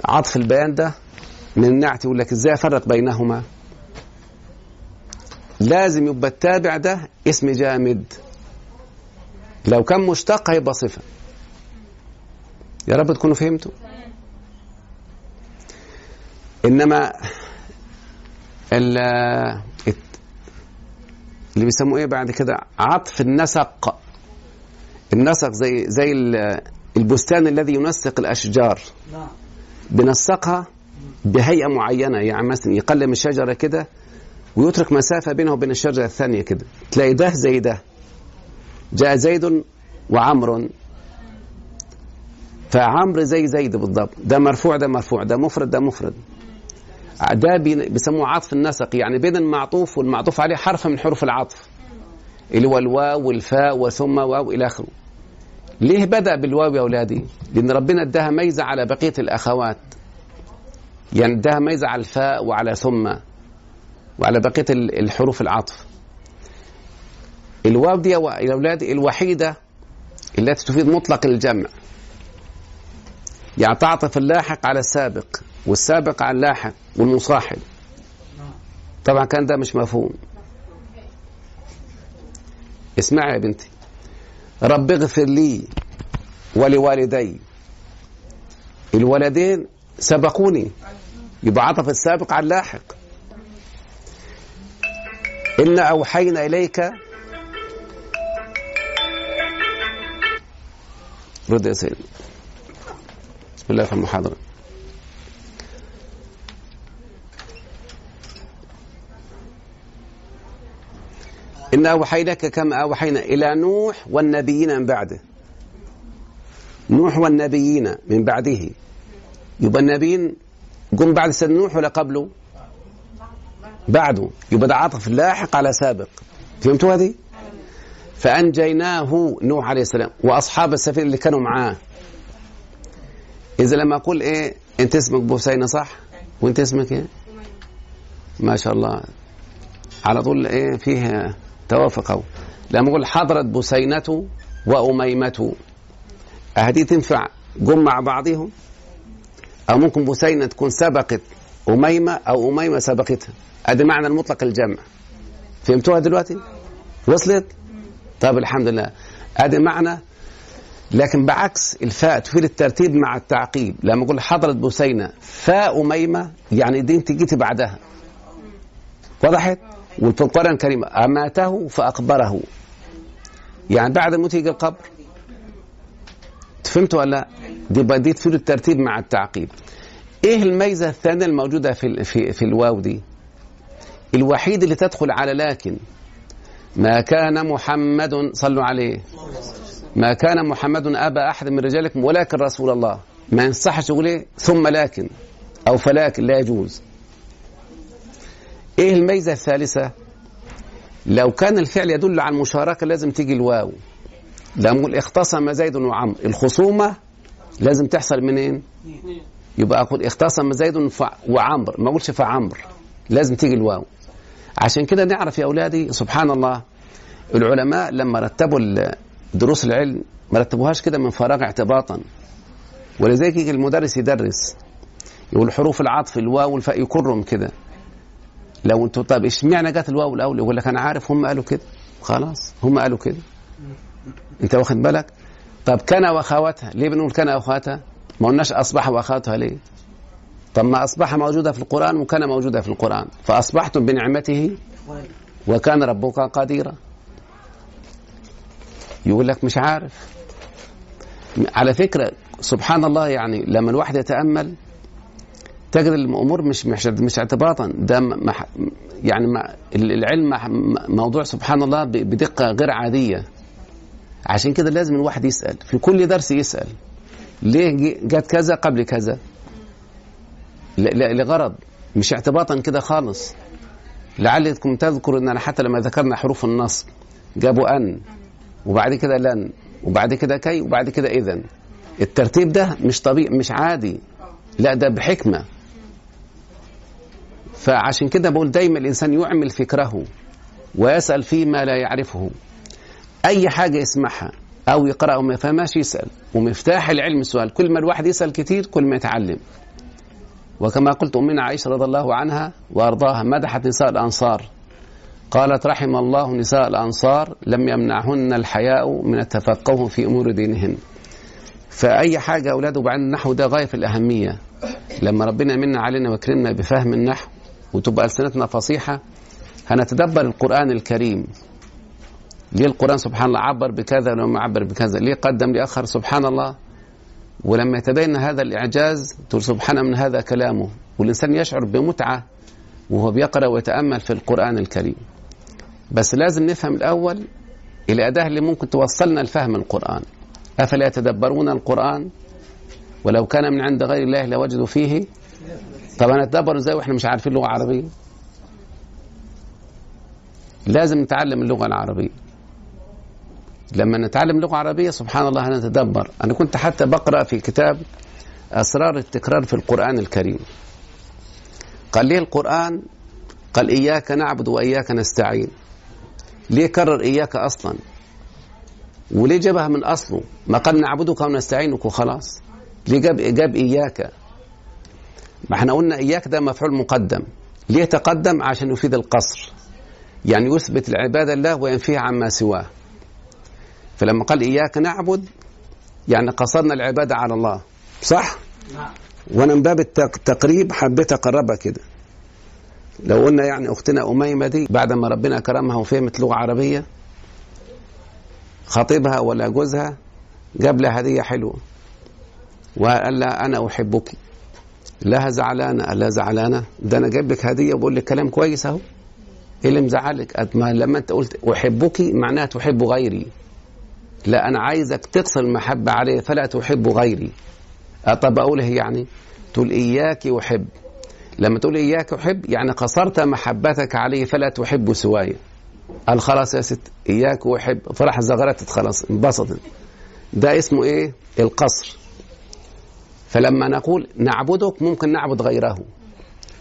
عطف البيان ده من النعت. يقول لك إزاي أفرق بينهما؟ لازم يبقى التابع ده اسم جامد، لو كان مشتق هيبقى صفة. يا رب تكونوا فهمتوا. إنما اللي بيسموه إيه بعد كده؟ عطف النسق. النسق زي البستان الذي ينسق الأشجار، بنسقها بهيئة معينة، يعني مثلا يقلم الشجرة كده ويترك مسافة بينه وبين الشجرة الثانية كده، تلاقي ده زي ده، جاء زيد وعمر، فعمر زي زيد بالضبط، ده مرفوع ده مرفوع، ده مفرد ده مفرد. ده بيسموه عطف النسق، يعني بين المعطوف والمعطوف عليه حرف من حروف العطف اللي هو الواو والفاء وثم واو إلى آخره. ليه بدأ بالواو يا أولادي؟ لأن ربنا اداها ميزة على بقية الأخوات، يعني اداها ميزة على الفاء وعلى ثم وعلى بقية الحروف العطف. الواو دي يا أولادي الوحيدة التي تفيد مطلق الجمع، يعني تعطف اللاحق على السابق والسابق على اللاحق والمصاحب. طبعا كان ده مش مفهوم. اسمعي يا بنتي، رب اغفر لي ولوالدي، الولدين سبقوني، يبقى عطف السابق على اللاحق. إن أوحينا إليك، رد يا سيدي، بسم الله في المحاضرة. إن أوحيناك كما أوحينا إلى نوح والنبيين من بعده، نوح والنبيين من بعده، يبقى النبيين جم بعد سيدنا نوح ولا قبله؟ بعده، يبقى ده عطف لاحق على سابق. فهمتوا هذه؟ فأنجيناه نوح عليه السلام وأصحاب السفينة اللي كانوا معاه. إذا لما أقول إيه، أنت اسمك بوسينة صح؟ وأنت اسمك إيه؟ ما شاء الله على طول إيه فيها توافقوا. لما أقول حضرت بوسينة وأميمة، هذه تنفع جم مع بعضهم، أو ممكن بوسينة تكون سبقت أميمة أو أميمة سبقتها، هذا معنى المطلق الجمع. فهمتوها دلوقتي؟ وصلت؟ طب الحمد لله. هذا معنى لكن بعكس الفاء تفيد الترتيب مع التعقيب. لما اقول حضرت بثينة فاء أميمة يعني دي انت جيتي بعدها، وضحت؟ وفي القرآن الكريم أماته فأقبره، يعني بعد الموت يجي القبر. فهمتوا ولا؟ دي تفيد الترتيب مع التعقيب. ايه الميزة الثانية الموجودة في الواو دي؟ الوحيد اللي تدخل على لكن، ما كان محمد صلوا عليه، ما كان محمد أبا أحد من رجالكم ولكن رسول الله. ما ينصحش تقول ايه ثم لكن أو فلكن، لا يجوز. ايه الميزة الثالثة؟ لو كان الفعل يدل على المشاركة لازم تيجي الواو. لما نقول اختصم زيد وعمر، الخصومة لازم تحصل منين؟ يبقى أقول اختصم زيد وعمر، ما أقولش فعمر، لازم تيجي الواو. عشان كده نعرف يا أولادي سبحان الله العلماء لما رتبوا دروس العلم ما رتبوهاش كده من فراغ اعتباطا، ولذلك يجي المدرس يدرس يقول حروف العطف الواو والفاء يكرهم كده. لو انتوا طب اشمعنى جت الواو الاول؟ يقول لك انا عارف هم قالوا كده، خلاص هم قالوا كده، انت واخد بالك؟ طب كان واخواتها ليه بنقول كان واخواتها؟ ما قلناش اصبح واخواتها ليه؟ طب ما اصبح موجوده في القران وكان موجوده في القران، فاصبحتم بنعمته وكان ربك قديرا. يقول لك مش عارف. على فكرة سبحان الله يعني لما الواحد يتأمل تجد الأمور مش اعتباطا، ده يعني العلم موضوع سبحان الله بدقة غير عادية. عشان كده لازم الواحد يسأل في كل درس، يسأل ليه جت كذا قبل كذا، لغرض، مش اعتباطا كده خالص. لعلكم تذكروا أننا حتى لما ذكرنا حروف النصب جابوا أن وبعد كده لن وبعد كده كي وبعد كده إذن، الترتيب ده مش طبيعي، مش عادي، لا ده بحكمة. فعشان كده بقول دايما الإنسان يعمل فكره ويسأل فيما لا يعرفه، أي حاجة يسمعها أو يقرأ وما يفهمهاش يسأل، ومفتاح العلم السؤال. كل ما الواحد يسأل كتير كل ما يتعلم. وكما قلت أمنا عائشة رضي الله عنها وأرضاها مدحت نساء الأنصار، قالت رحم الله نساء الأنصار لم يمنعهن الحياء من التفقه في أمور دينهن. فأي حاجة أولاده بعد النحو ده غاية في الأهمية. لما ربنا منا علينا وكرمنا بفهم النحو وتبقى لسانتنا فصيحة هنتدبر القرآن الكريم. ليه القرآن سبحان الله عبر بكذا ولم يعبر بكذا؟ ليه قدم ليه أخر؟ سبحان الله. ولما يتبين هذا الإعجاز تقول سبحان من هذا كلامه، والإنسان يشعر بمتعة وهو بيقرأ ويتأمل في القرآن الكريم. بس لازم نفهم الأول الأداة اللي ممكن توصلنا لفهم القرآن. أفلا يتدبرون القرآن ولو كان من عند غير الله لوجدوا فيه. طبعا نتدبر ازاي واحنا مش عارفين اللغة العربية؟ لازم نتعلم اللغة العربية. لما نتعلم لغة عربية سبحان الله هنتدبر. أنا كنت حتى بقرأ في كتاب أسرار التكرار في القرآن الكريم. قال ليه القرآن؟ قال إياك نعبد وإياك نستعين. ليه كرر إياك أصلا؟ وليه جابها من أصله؟ ما قال نعبدك ونستعينك وخلاص. ليه جاب إياك؟ ما احنا قلنا إياك ده مفعول مقدم. ليه تقدم؟ عشان يفيد القصر، يعني يثبت العبادة لله وينفيها عما سواه. فلما قال إياك نعبد يعني قصرنا العبادة على الله، صح؟ نعم. وأنا من باب التقريب حبيت أقربها كده. لو قلنا يعني أختنا أميمة دي بعد ما ربنا كرمها وفهمت لغة عربية، خطيبها ولا جوزها جاب لها هدية حلوة وقال لها أنا أحبك، لها زعلانة، قال لها زعلانة؟ ده أنا جايب لك هدية وبقول لك كلام كويس أهو، إيه اللي مزعلك؟ لما أنت قلت أحبك معناها تحب غيري، لا أنا عايزك تقصر المحبة علي فلا تحب غيري. طب أقوله يعني؟ تقول إياك أحب. لما تقول إياك أحب يعني قصرت محبتك عليه فلا تحب سواي. قال خلاص يا ست إياك أحب، فرح زغرتت خلاص انبسطت. ده اسمه إيه؟ القصر. فلما نقول نعبدك ممكن نعبد غيره.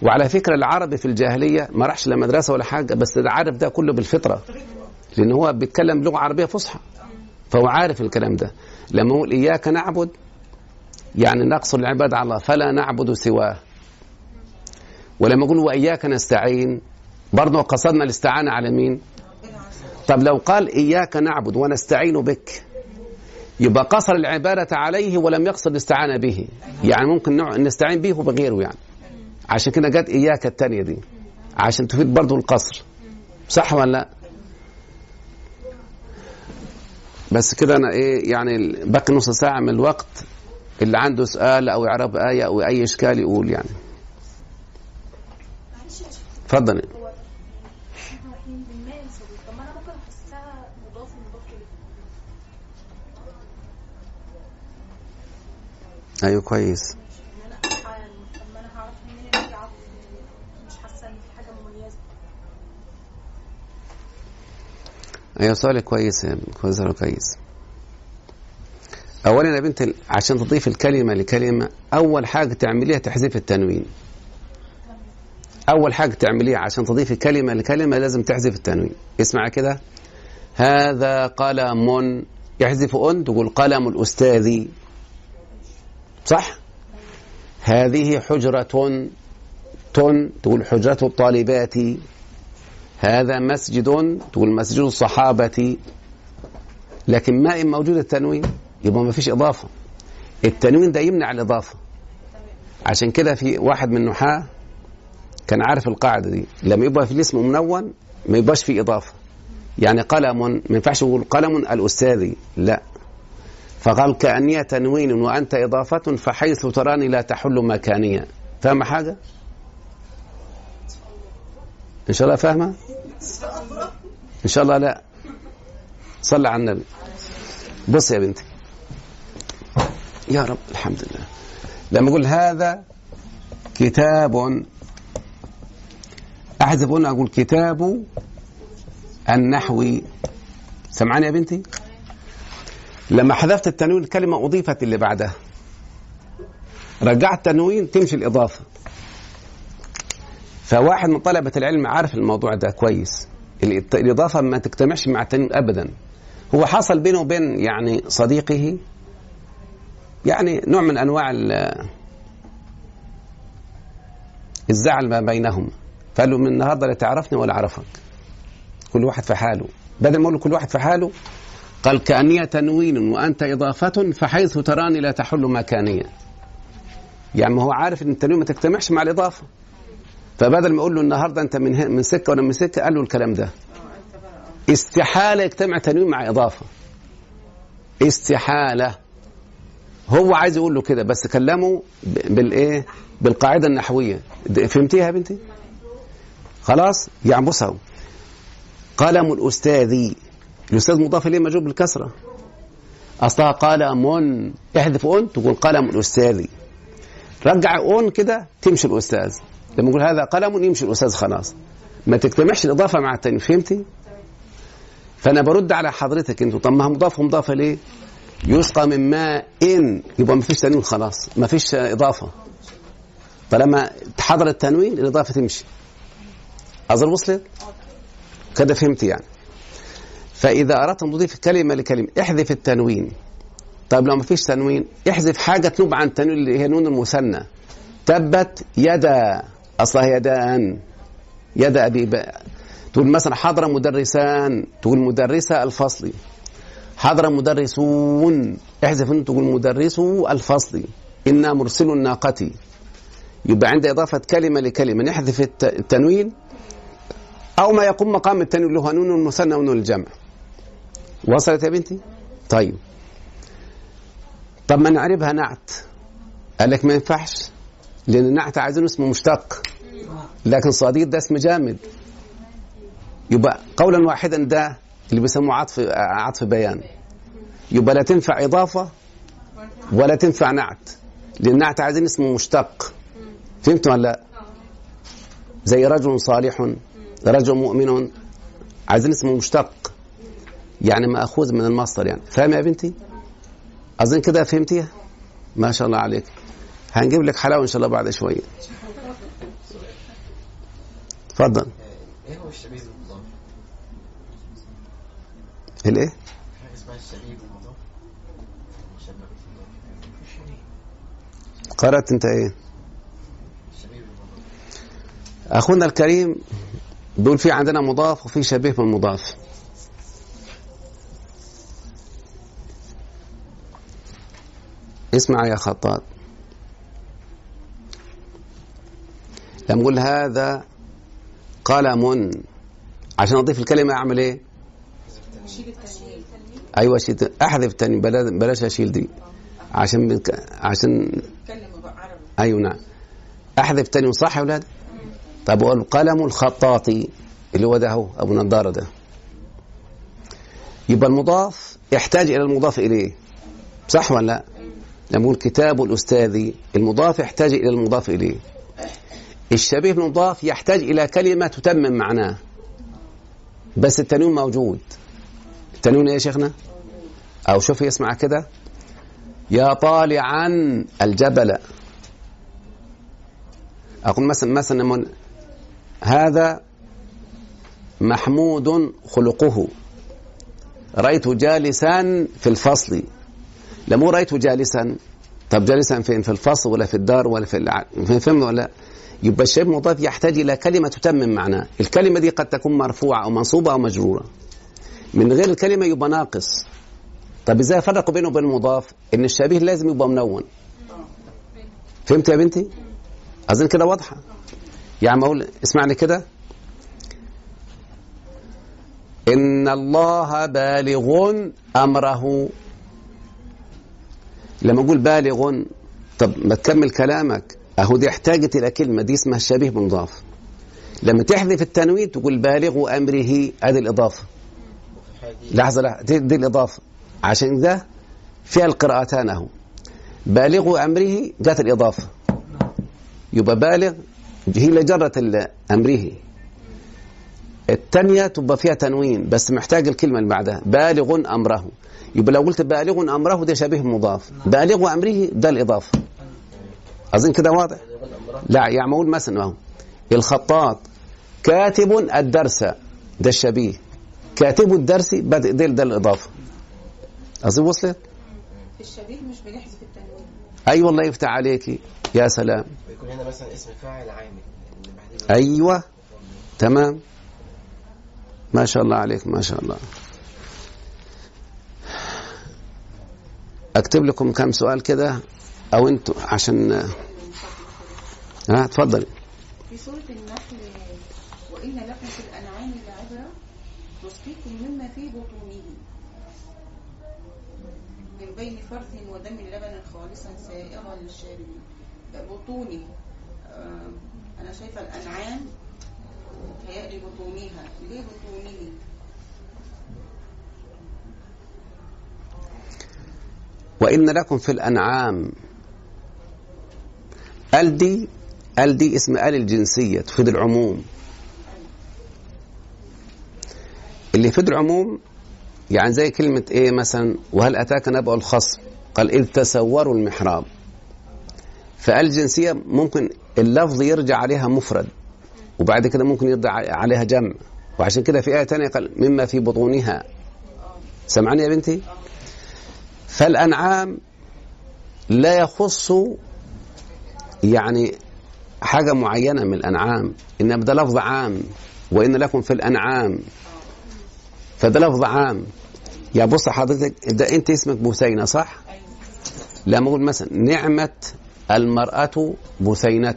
وعلى فكرة العربي في الجاهلية ما راحش لمدرسة ولا حاجة، بس العرب ده كله بالفطرة، لأن هو بيتكلم لغة عربية فصحى فهو عارف الكلام ده. لما نقول إياك نعبد يعني نقصر العباد على الله فلا نعبد سواه. ولما نقول وإياك نستعين برضه قصدنا الاستعانة على مين؟ طب لو قال إياك نعبد ونستعين بك يبقى قصر العبادة عليه ولم يقصد الاستعانة به، يعني ممكن نستعين به وبغيره يعني. عشان كده جت إياك التانية دي عشان تفيد برضو القصر، صح ولا لا؟ بس كده أنا إيه يعني باقي نص ساعة من الوقت، اللي عنده سؤال أو إعراب آية أو أي إشكال يقول يعني. اتفضل. ايوه كويس. ايوه سؤال كويس يعني. كويس. اولا يا بنت عشان تضيف الكلمه لكلمه، اول حاجه تعمليها تحذيف التنوين. اول حاجه تعمليها عشان تضيف الكلمه لكلمه لازم تحذف التنوين. اسمع كده، هذا قلم، يحذف ان تقول قلم الاستاذ، صح؟ هذه حجرة، تن تقول حجرة الطالبات. هذا مسجد، تقول مسجد الصحابة. لكن ما إن موجود التنوين يبقى ما فيش إضافة. التنوين ده يمنع الإضافة. عشان كده في واحد من النحاة كان عارف القاعدة دي، لما يبقى في الاسم منون ما يبقاش في إضافة. يعني قلم ما ينفعش يقول قلم الأستاذي، لا، فقال كأنية تنوين وأنت إضافة فحيث تراني لا تحل مكانية. فاهمة حاجة؟ إن شاء الله فاهمة؟ إن شاء الله. لا صلى على النبي. بص يا بنتي يا رب، الحمد لله. لما أقول هذا كتاب أحذف أن أقول كتاب النحو. سمعاني يا بنتي؟ لما حذفت التنوين الكلمة أضيفت اللي بعدها، رجعت التنوين تمشي الإضافة. فواحد من طلبة العلم عارف الموضوع ده كويس، الإضافة ما تجتمعش مع التنوين أبدا. هو حصل بينه وبين يعني صديقه يعني نوع من أنواع الزعل ما بينهم، فقال له من النهاردة لا تعرفني ولا أعرفك، كل واحد في حاله. بدل ما أقول له كل واحد في حاله قال كأنية تنوين وأنت إضافة فحيث تراني لا تحل مكانية. يعني هو عارف أن التنوين ما تجتمعش مع الإضافة، فبدل ما أقول له النهاردة أنت من سكة ولا من سكة، قال له الكلام ده. استحالة يجتمع تنوين مع إضافة، استحالة. هو عايز يقول له كده بس كلمه بالإيه؟ بالقاعدة النحوية. فهمتيها بنتي؟ خلاص يعني بصوا، قلم الأستاذي، الأستاذ مضاف إليه مجرور بالكسرة، أصلها قلم، احذف أون تقول قلم الأستاذي، رجع أون كده تمشي الأستاذ. لما نقول هذا قلم يمشي الأستاذ، خلاص ما تجتمعش الإضافة مع التاني. فهمتي؟ فأنا برد على حضرتك أنتوا، طب ما مضاف ومضاف إليه، يسقى من ماء، يبقى ما فيش تنوين، خلاص ما فيش إضافة. فلما تحضر التنوين الإضافة تمشي. أظن وصلت كده؟ فهمتي يعني؟ فإذا أردت أن تضيف كلمة لكلمة احذف التنوين. طيب لو ما فيش تنوين احذف حاجة تنوب عن التنوين اللي هي نون المثنى. تبت يدا، أصلها يدان، يد أبي باء. تقول مثلا حضر مدرسان، تقول مدرسة الفصل. حضر مدرسون، احذف أن تقول مدرسو الفصل. إنا مرسل الناقة. يبقى عند إضافة كلمة لكلمة نحذف التنوين أو ما يقوم مقام التنوين اللي هو نون المثنى ونون الجمع. وصلت يا بنتي؟ طيب. طب ما نعربها نعت، قال لك ما ينفعش، لأن النعت عايزين اسمه مشتق، لكن صديق ده اسم جامد. يبقى قولا واحدا ده اللي بيسموه عطف بيان. يبقى لا تنفع إضافة ولا تنفع نعت، لأن النعت عايزين اسمه مشتق. فهمتوا ولا لا؟ زي رجل صالح، رجل مؤمن، عايزين اسمه مشتق، يعني مأخوذ من المصدر يعني. فاهم يا بنتي؟ أظن كده فهمتيها؟ ما شاء الله عليك. هنجيب لك حلاوة إن شاء الله بعد شوية. تفضل. إيه هو الشبيه بالمضاف؟ الإيه؟ حاجة اسمها الشبيه بالمضاف؟ قرأت أنت إيه؟ الشبيه بالمضاف. أخونا الكريم بيقول في عندنا مضاف وفي شبيه بالمضاف. اسمع يا خطاط، لما اقول هذا قلم عشان اضيف الكلمه اعمل ايه؟ ايوه شيل، احذف تاني، بلاش اشيل دي عشان ايوه نعم، احذف تاني صح يا اولاد؟ طب اقول قلم الخطاطي اللي هو ده اهو ابو نضاره ده، يبقى المضاف يحتاج الى المضاف اليه صح ولا لا؟ لما اقول كتاب الاستاذي المضاف يحتاج الى المضاف اليه، الشبيه المضاف يحتاج الى كلمه تتمم معناه بس التنوين موجود. التنوين ايه يا شيخنا؟ او شوف يسمع كده، يا طالعا الجبل، اقول مثلا هذا محمود خلقه، رأيت جالسا في الفصل، لما رأيت جالسا، طب جالسا فين؟ في الفصل ولا في الدار ولا في فهمنا ولا؟ يبقى الشيء المضاف يحتاج إلى كلمة تتمم معناه، الكلمة دي قد تكون مرفوعة أو منصوبة أو مجرورة، من غير الكلمة يبقى ناقص. طب إزاي فرقوا بينه وبين المضاف؟ إن الشبيه لازم يبقى منون. فهمت يا بنتي؟ أظن كده واضحة. يعني أقول اسمعني كده، إن الله بالغ أمره، لما أقول بالغ طب ما تكمل كلامك أهو، دي احتاجت إلى كلمة، دي اسمها الشبيه بالمضاف، لما تحذف التنوين تقول بالغ أمره، هذه الإضافة. لحظة لحظة، دي الإضافة، عشان ده فيها القراءتان أهو، بالغ أمره جات الإضافة، يبقى بالغ هي اللي جرت أمره. الثانية تبقى فيها تنوين بس محتاج الكلمة اللي بعدها، بالغ أمره، يبقى لو قلت بالغ أمره ده شبيه مضاف، بالغ أمره ده الإضافة. أظن كده واضح؟ لا يعني أقول مثلا اهو الخطاط كاتب الدرس، ده الشبيه، كاتب الدرس ده الإضافة. أظن وصلت؟ الشبيه مش بنحذف التنوين. أي والله يفتح عليكي، يا سلام. بيكون هنا مثلا اسم فاعل عامل. أيوه تمام، ما شاء الله عليك ما شاء الله. اكتب لكم كم سؤال كده او انتوا عشان اتفضل. في سورة النحل، وإن لكم في الأنعام لعبرة نسقيكم مما في بطونه من بين فرث ودم لبنا خالصا سائغا للشاربين. بطوني انا شايفة الأنعام هيقلي بطونيها، ليه بطوني؟ وإن لكم في الأنعام، ألدي اسم آل الجنسية تفيد العموم، اللي يفيد العموم يعني زي كلمة إيه مثلا، وهل أتاك نبأ الخصم قال إذ تسوروا المحراب، فآل الجنسية ممكن اللفظ يرجع عليها مفرد وبعد كده ممكن يضع عليها جمع، وعشان كده في آية تانية قال مما في بطونها. سمعني يا بنتي؟ فالأنعام لا يخص يعني حاجة معينة من الأنعام، إنما ده لفظ عام، وإن لكم في الأنعام فده لفظ عام. يا بص حضرتك، ده أنت اسمك بثينة صح؟ لما أقول مثلا نعمة المرأة بثينة،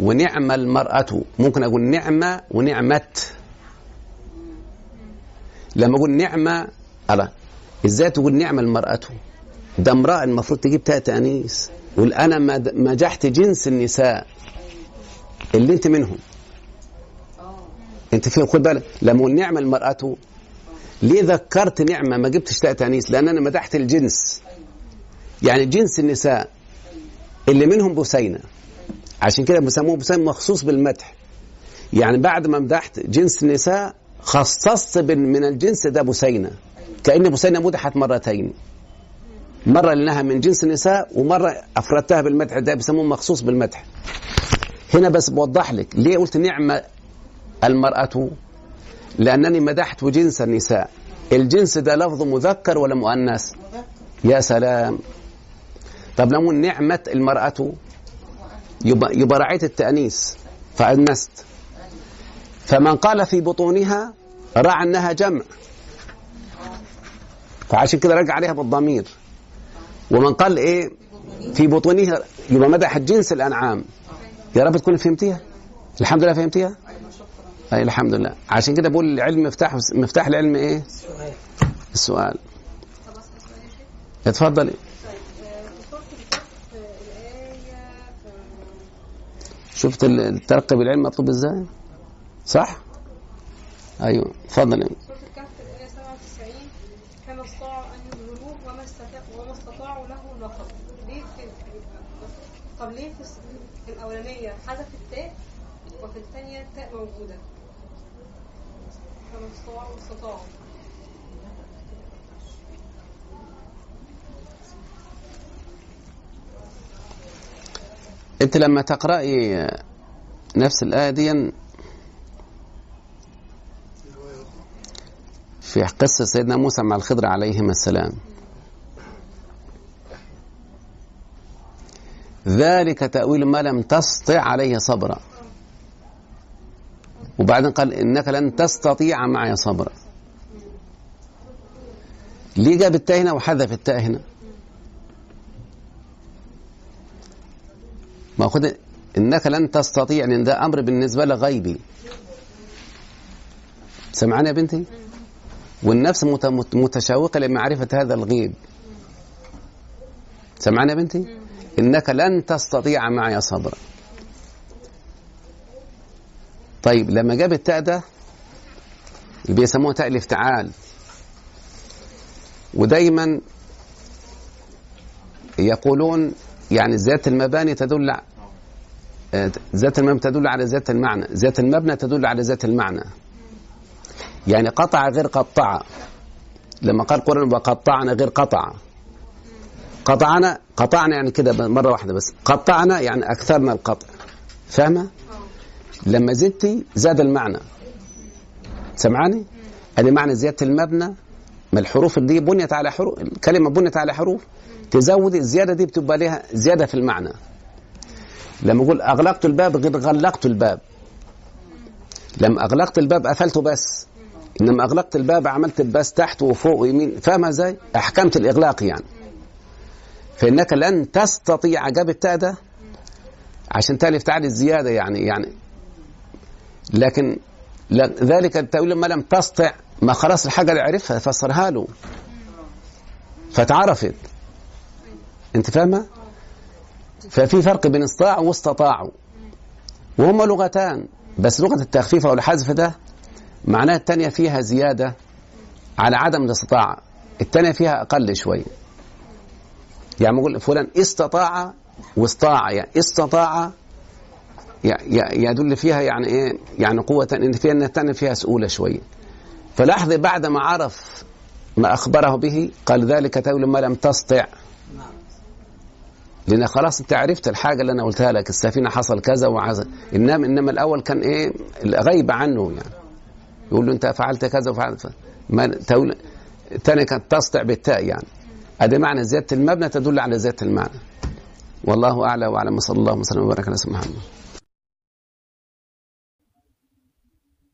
ونعم المرأة ممكن أقول نعمة ونعمة. لما أقول نعمة أرى إزاي تقول نعم المرأة؟ ده امرأة المفروض تجيب تاء تأنيس، والأنا مجحت جنس النساء اللي أنت منهم. أنت فين؟ خد بالك لما أقول نعم المرأة ليه ذكرت نعمة ما جبتش تاء تأنيس؟ لأن أنا مدحت الجنس، يعني جنس النساء اللي منهم بثينة، عشان كده بسموه بثينة مخصوص بالمدح، يعني بعد ما مدحت جنس النساء خصصت من الجنس ده بثينة، كأن بثينة مدحت مرتين، مرة لأنها من جنس النساء ومرة أفردتها بالمدح، ده بيسموه مخصوص بالمدح. هنا بس بوضح لك ليه قلت نعمة المرأة، لأنني مدحت جنس النساء، الجنس ده لفظ مذكر ولا مؤنث؟ يا سلام. طب لما نعمة المرأة يبقى رعيت التأنيث فأنست، فمن قال في بطونها رعى أنها جمع، فعشان كده رجع عليها بالضمير. ومن قال إيه في بطنه يبقى مدح جنس الأنعام. يا رب تكون فهمتيها. الحمد لله فهمتيها. أي الحمد لله. عشان كده بقول العلم مفتاح، مفتاح العلم إيه؟ السؤال. اتفضلي. شفت الترقي بالعلم مطلوب ازاي؟ صح؟ ايوه اتفضل. سورة الكهف الآية 97 كما استطاعوا أن يغلوه وما استطاعوا له نقض. ليه طب ليه في الأولانية حذف التاء وفي الثانية التاء موجودة؟ كما استطاعوا واستطاعوا. انت لما تقرأي نفس الآية دي في قصة سيدنا موسى مع الخضر عليهم السلام، ذلك تأويل ما لم تستطع عليه صبرا، وبعدين قال إنك لن تستطيع معي صبرا. ليه جاب التاء هنا وحذف التاء هنا؟ ماخد إنك لن تستطيع، إن ده أمر بالنسبة لغيبي. سمعنا يا بنتي؟ والنفس متشوقة لمعرفة هذا الغيب. سمعنا يا بنتي؟ إنك لن تستطيع معي صبرا. طيب لما جاب التاء ده اللي بيسموه تاء الافتعال، ودايما يقولون يعني ذات المباني تدل، ذات المبنى تدل على ذات المعنى، ذات المبنى تدل على ذات المعنى، يعني قطع غير قطع. لما قال القرآن وقطعنا غير قطع، قطعنا قطعنا يعني كده مرة واحدة بس، قطعنا يعني أكثرنا القطع. فاهمة؟ لما زدتي زاد المعنى. سمعاني؟ يعني معنى زيادة المبنى، ما الحروف دي بنيت على حروف، الكلمة بنيت على حروف، تزود الزيادة دي بتبقى لها زيادة في المعنى. لما أقول أغلقت الباب غير غلقت الباب، لما أغلقت الباب قفلته بس، إنما أغلقت الباب عملت بس تحت وفوق ويمين. فاهمة إزاي؟ أحكمت الإغلاق يعني. فإنك لن تستطيع جاب التاء ده عشان تالف تعالي الزيادة يعني لكن ذلك التأويل ما لم تستطع، ما خلاص الحاجة اللي عرفها فسرها له فتعرفت. انت فاهمه؟ ففي فرق بين استطاع واستطاعوا، وهما لغتان، بس لغه التخفيف او الحذف ده معناها الثانيه فيها زياده على عدم الاستطاعه، الثانيه فيها اقل شويه. يعني بقول فلان استطاع واستطاع، يعني استطاع يدل فيها يعني ايه؟ يعني قوه، ان فيها ان الثانيه فيها سؤوله شويه. فلاحظ بعد ما عرف ما اخبره به قال ذلك تولى ما لم تستطع، لأن خلاص أنت عرفت الحاجة اللي أنا قلتها لك، السفينة حصل كذا وعزل. إنما الأول كان إيه؟ غايب عنه يعني، يقول له أنت فعلت كذا وفعلت الثاني كانت تسطع بالتاء يعني. أدي معنى زيادة المبنى تدل على زيادة المعنى. والله أعلى وأعلم، صلى الله وسلم وبارك على سيدنا محمد.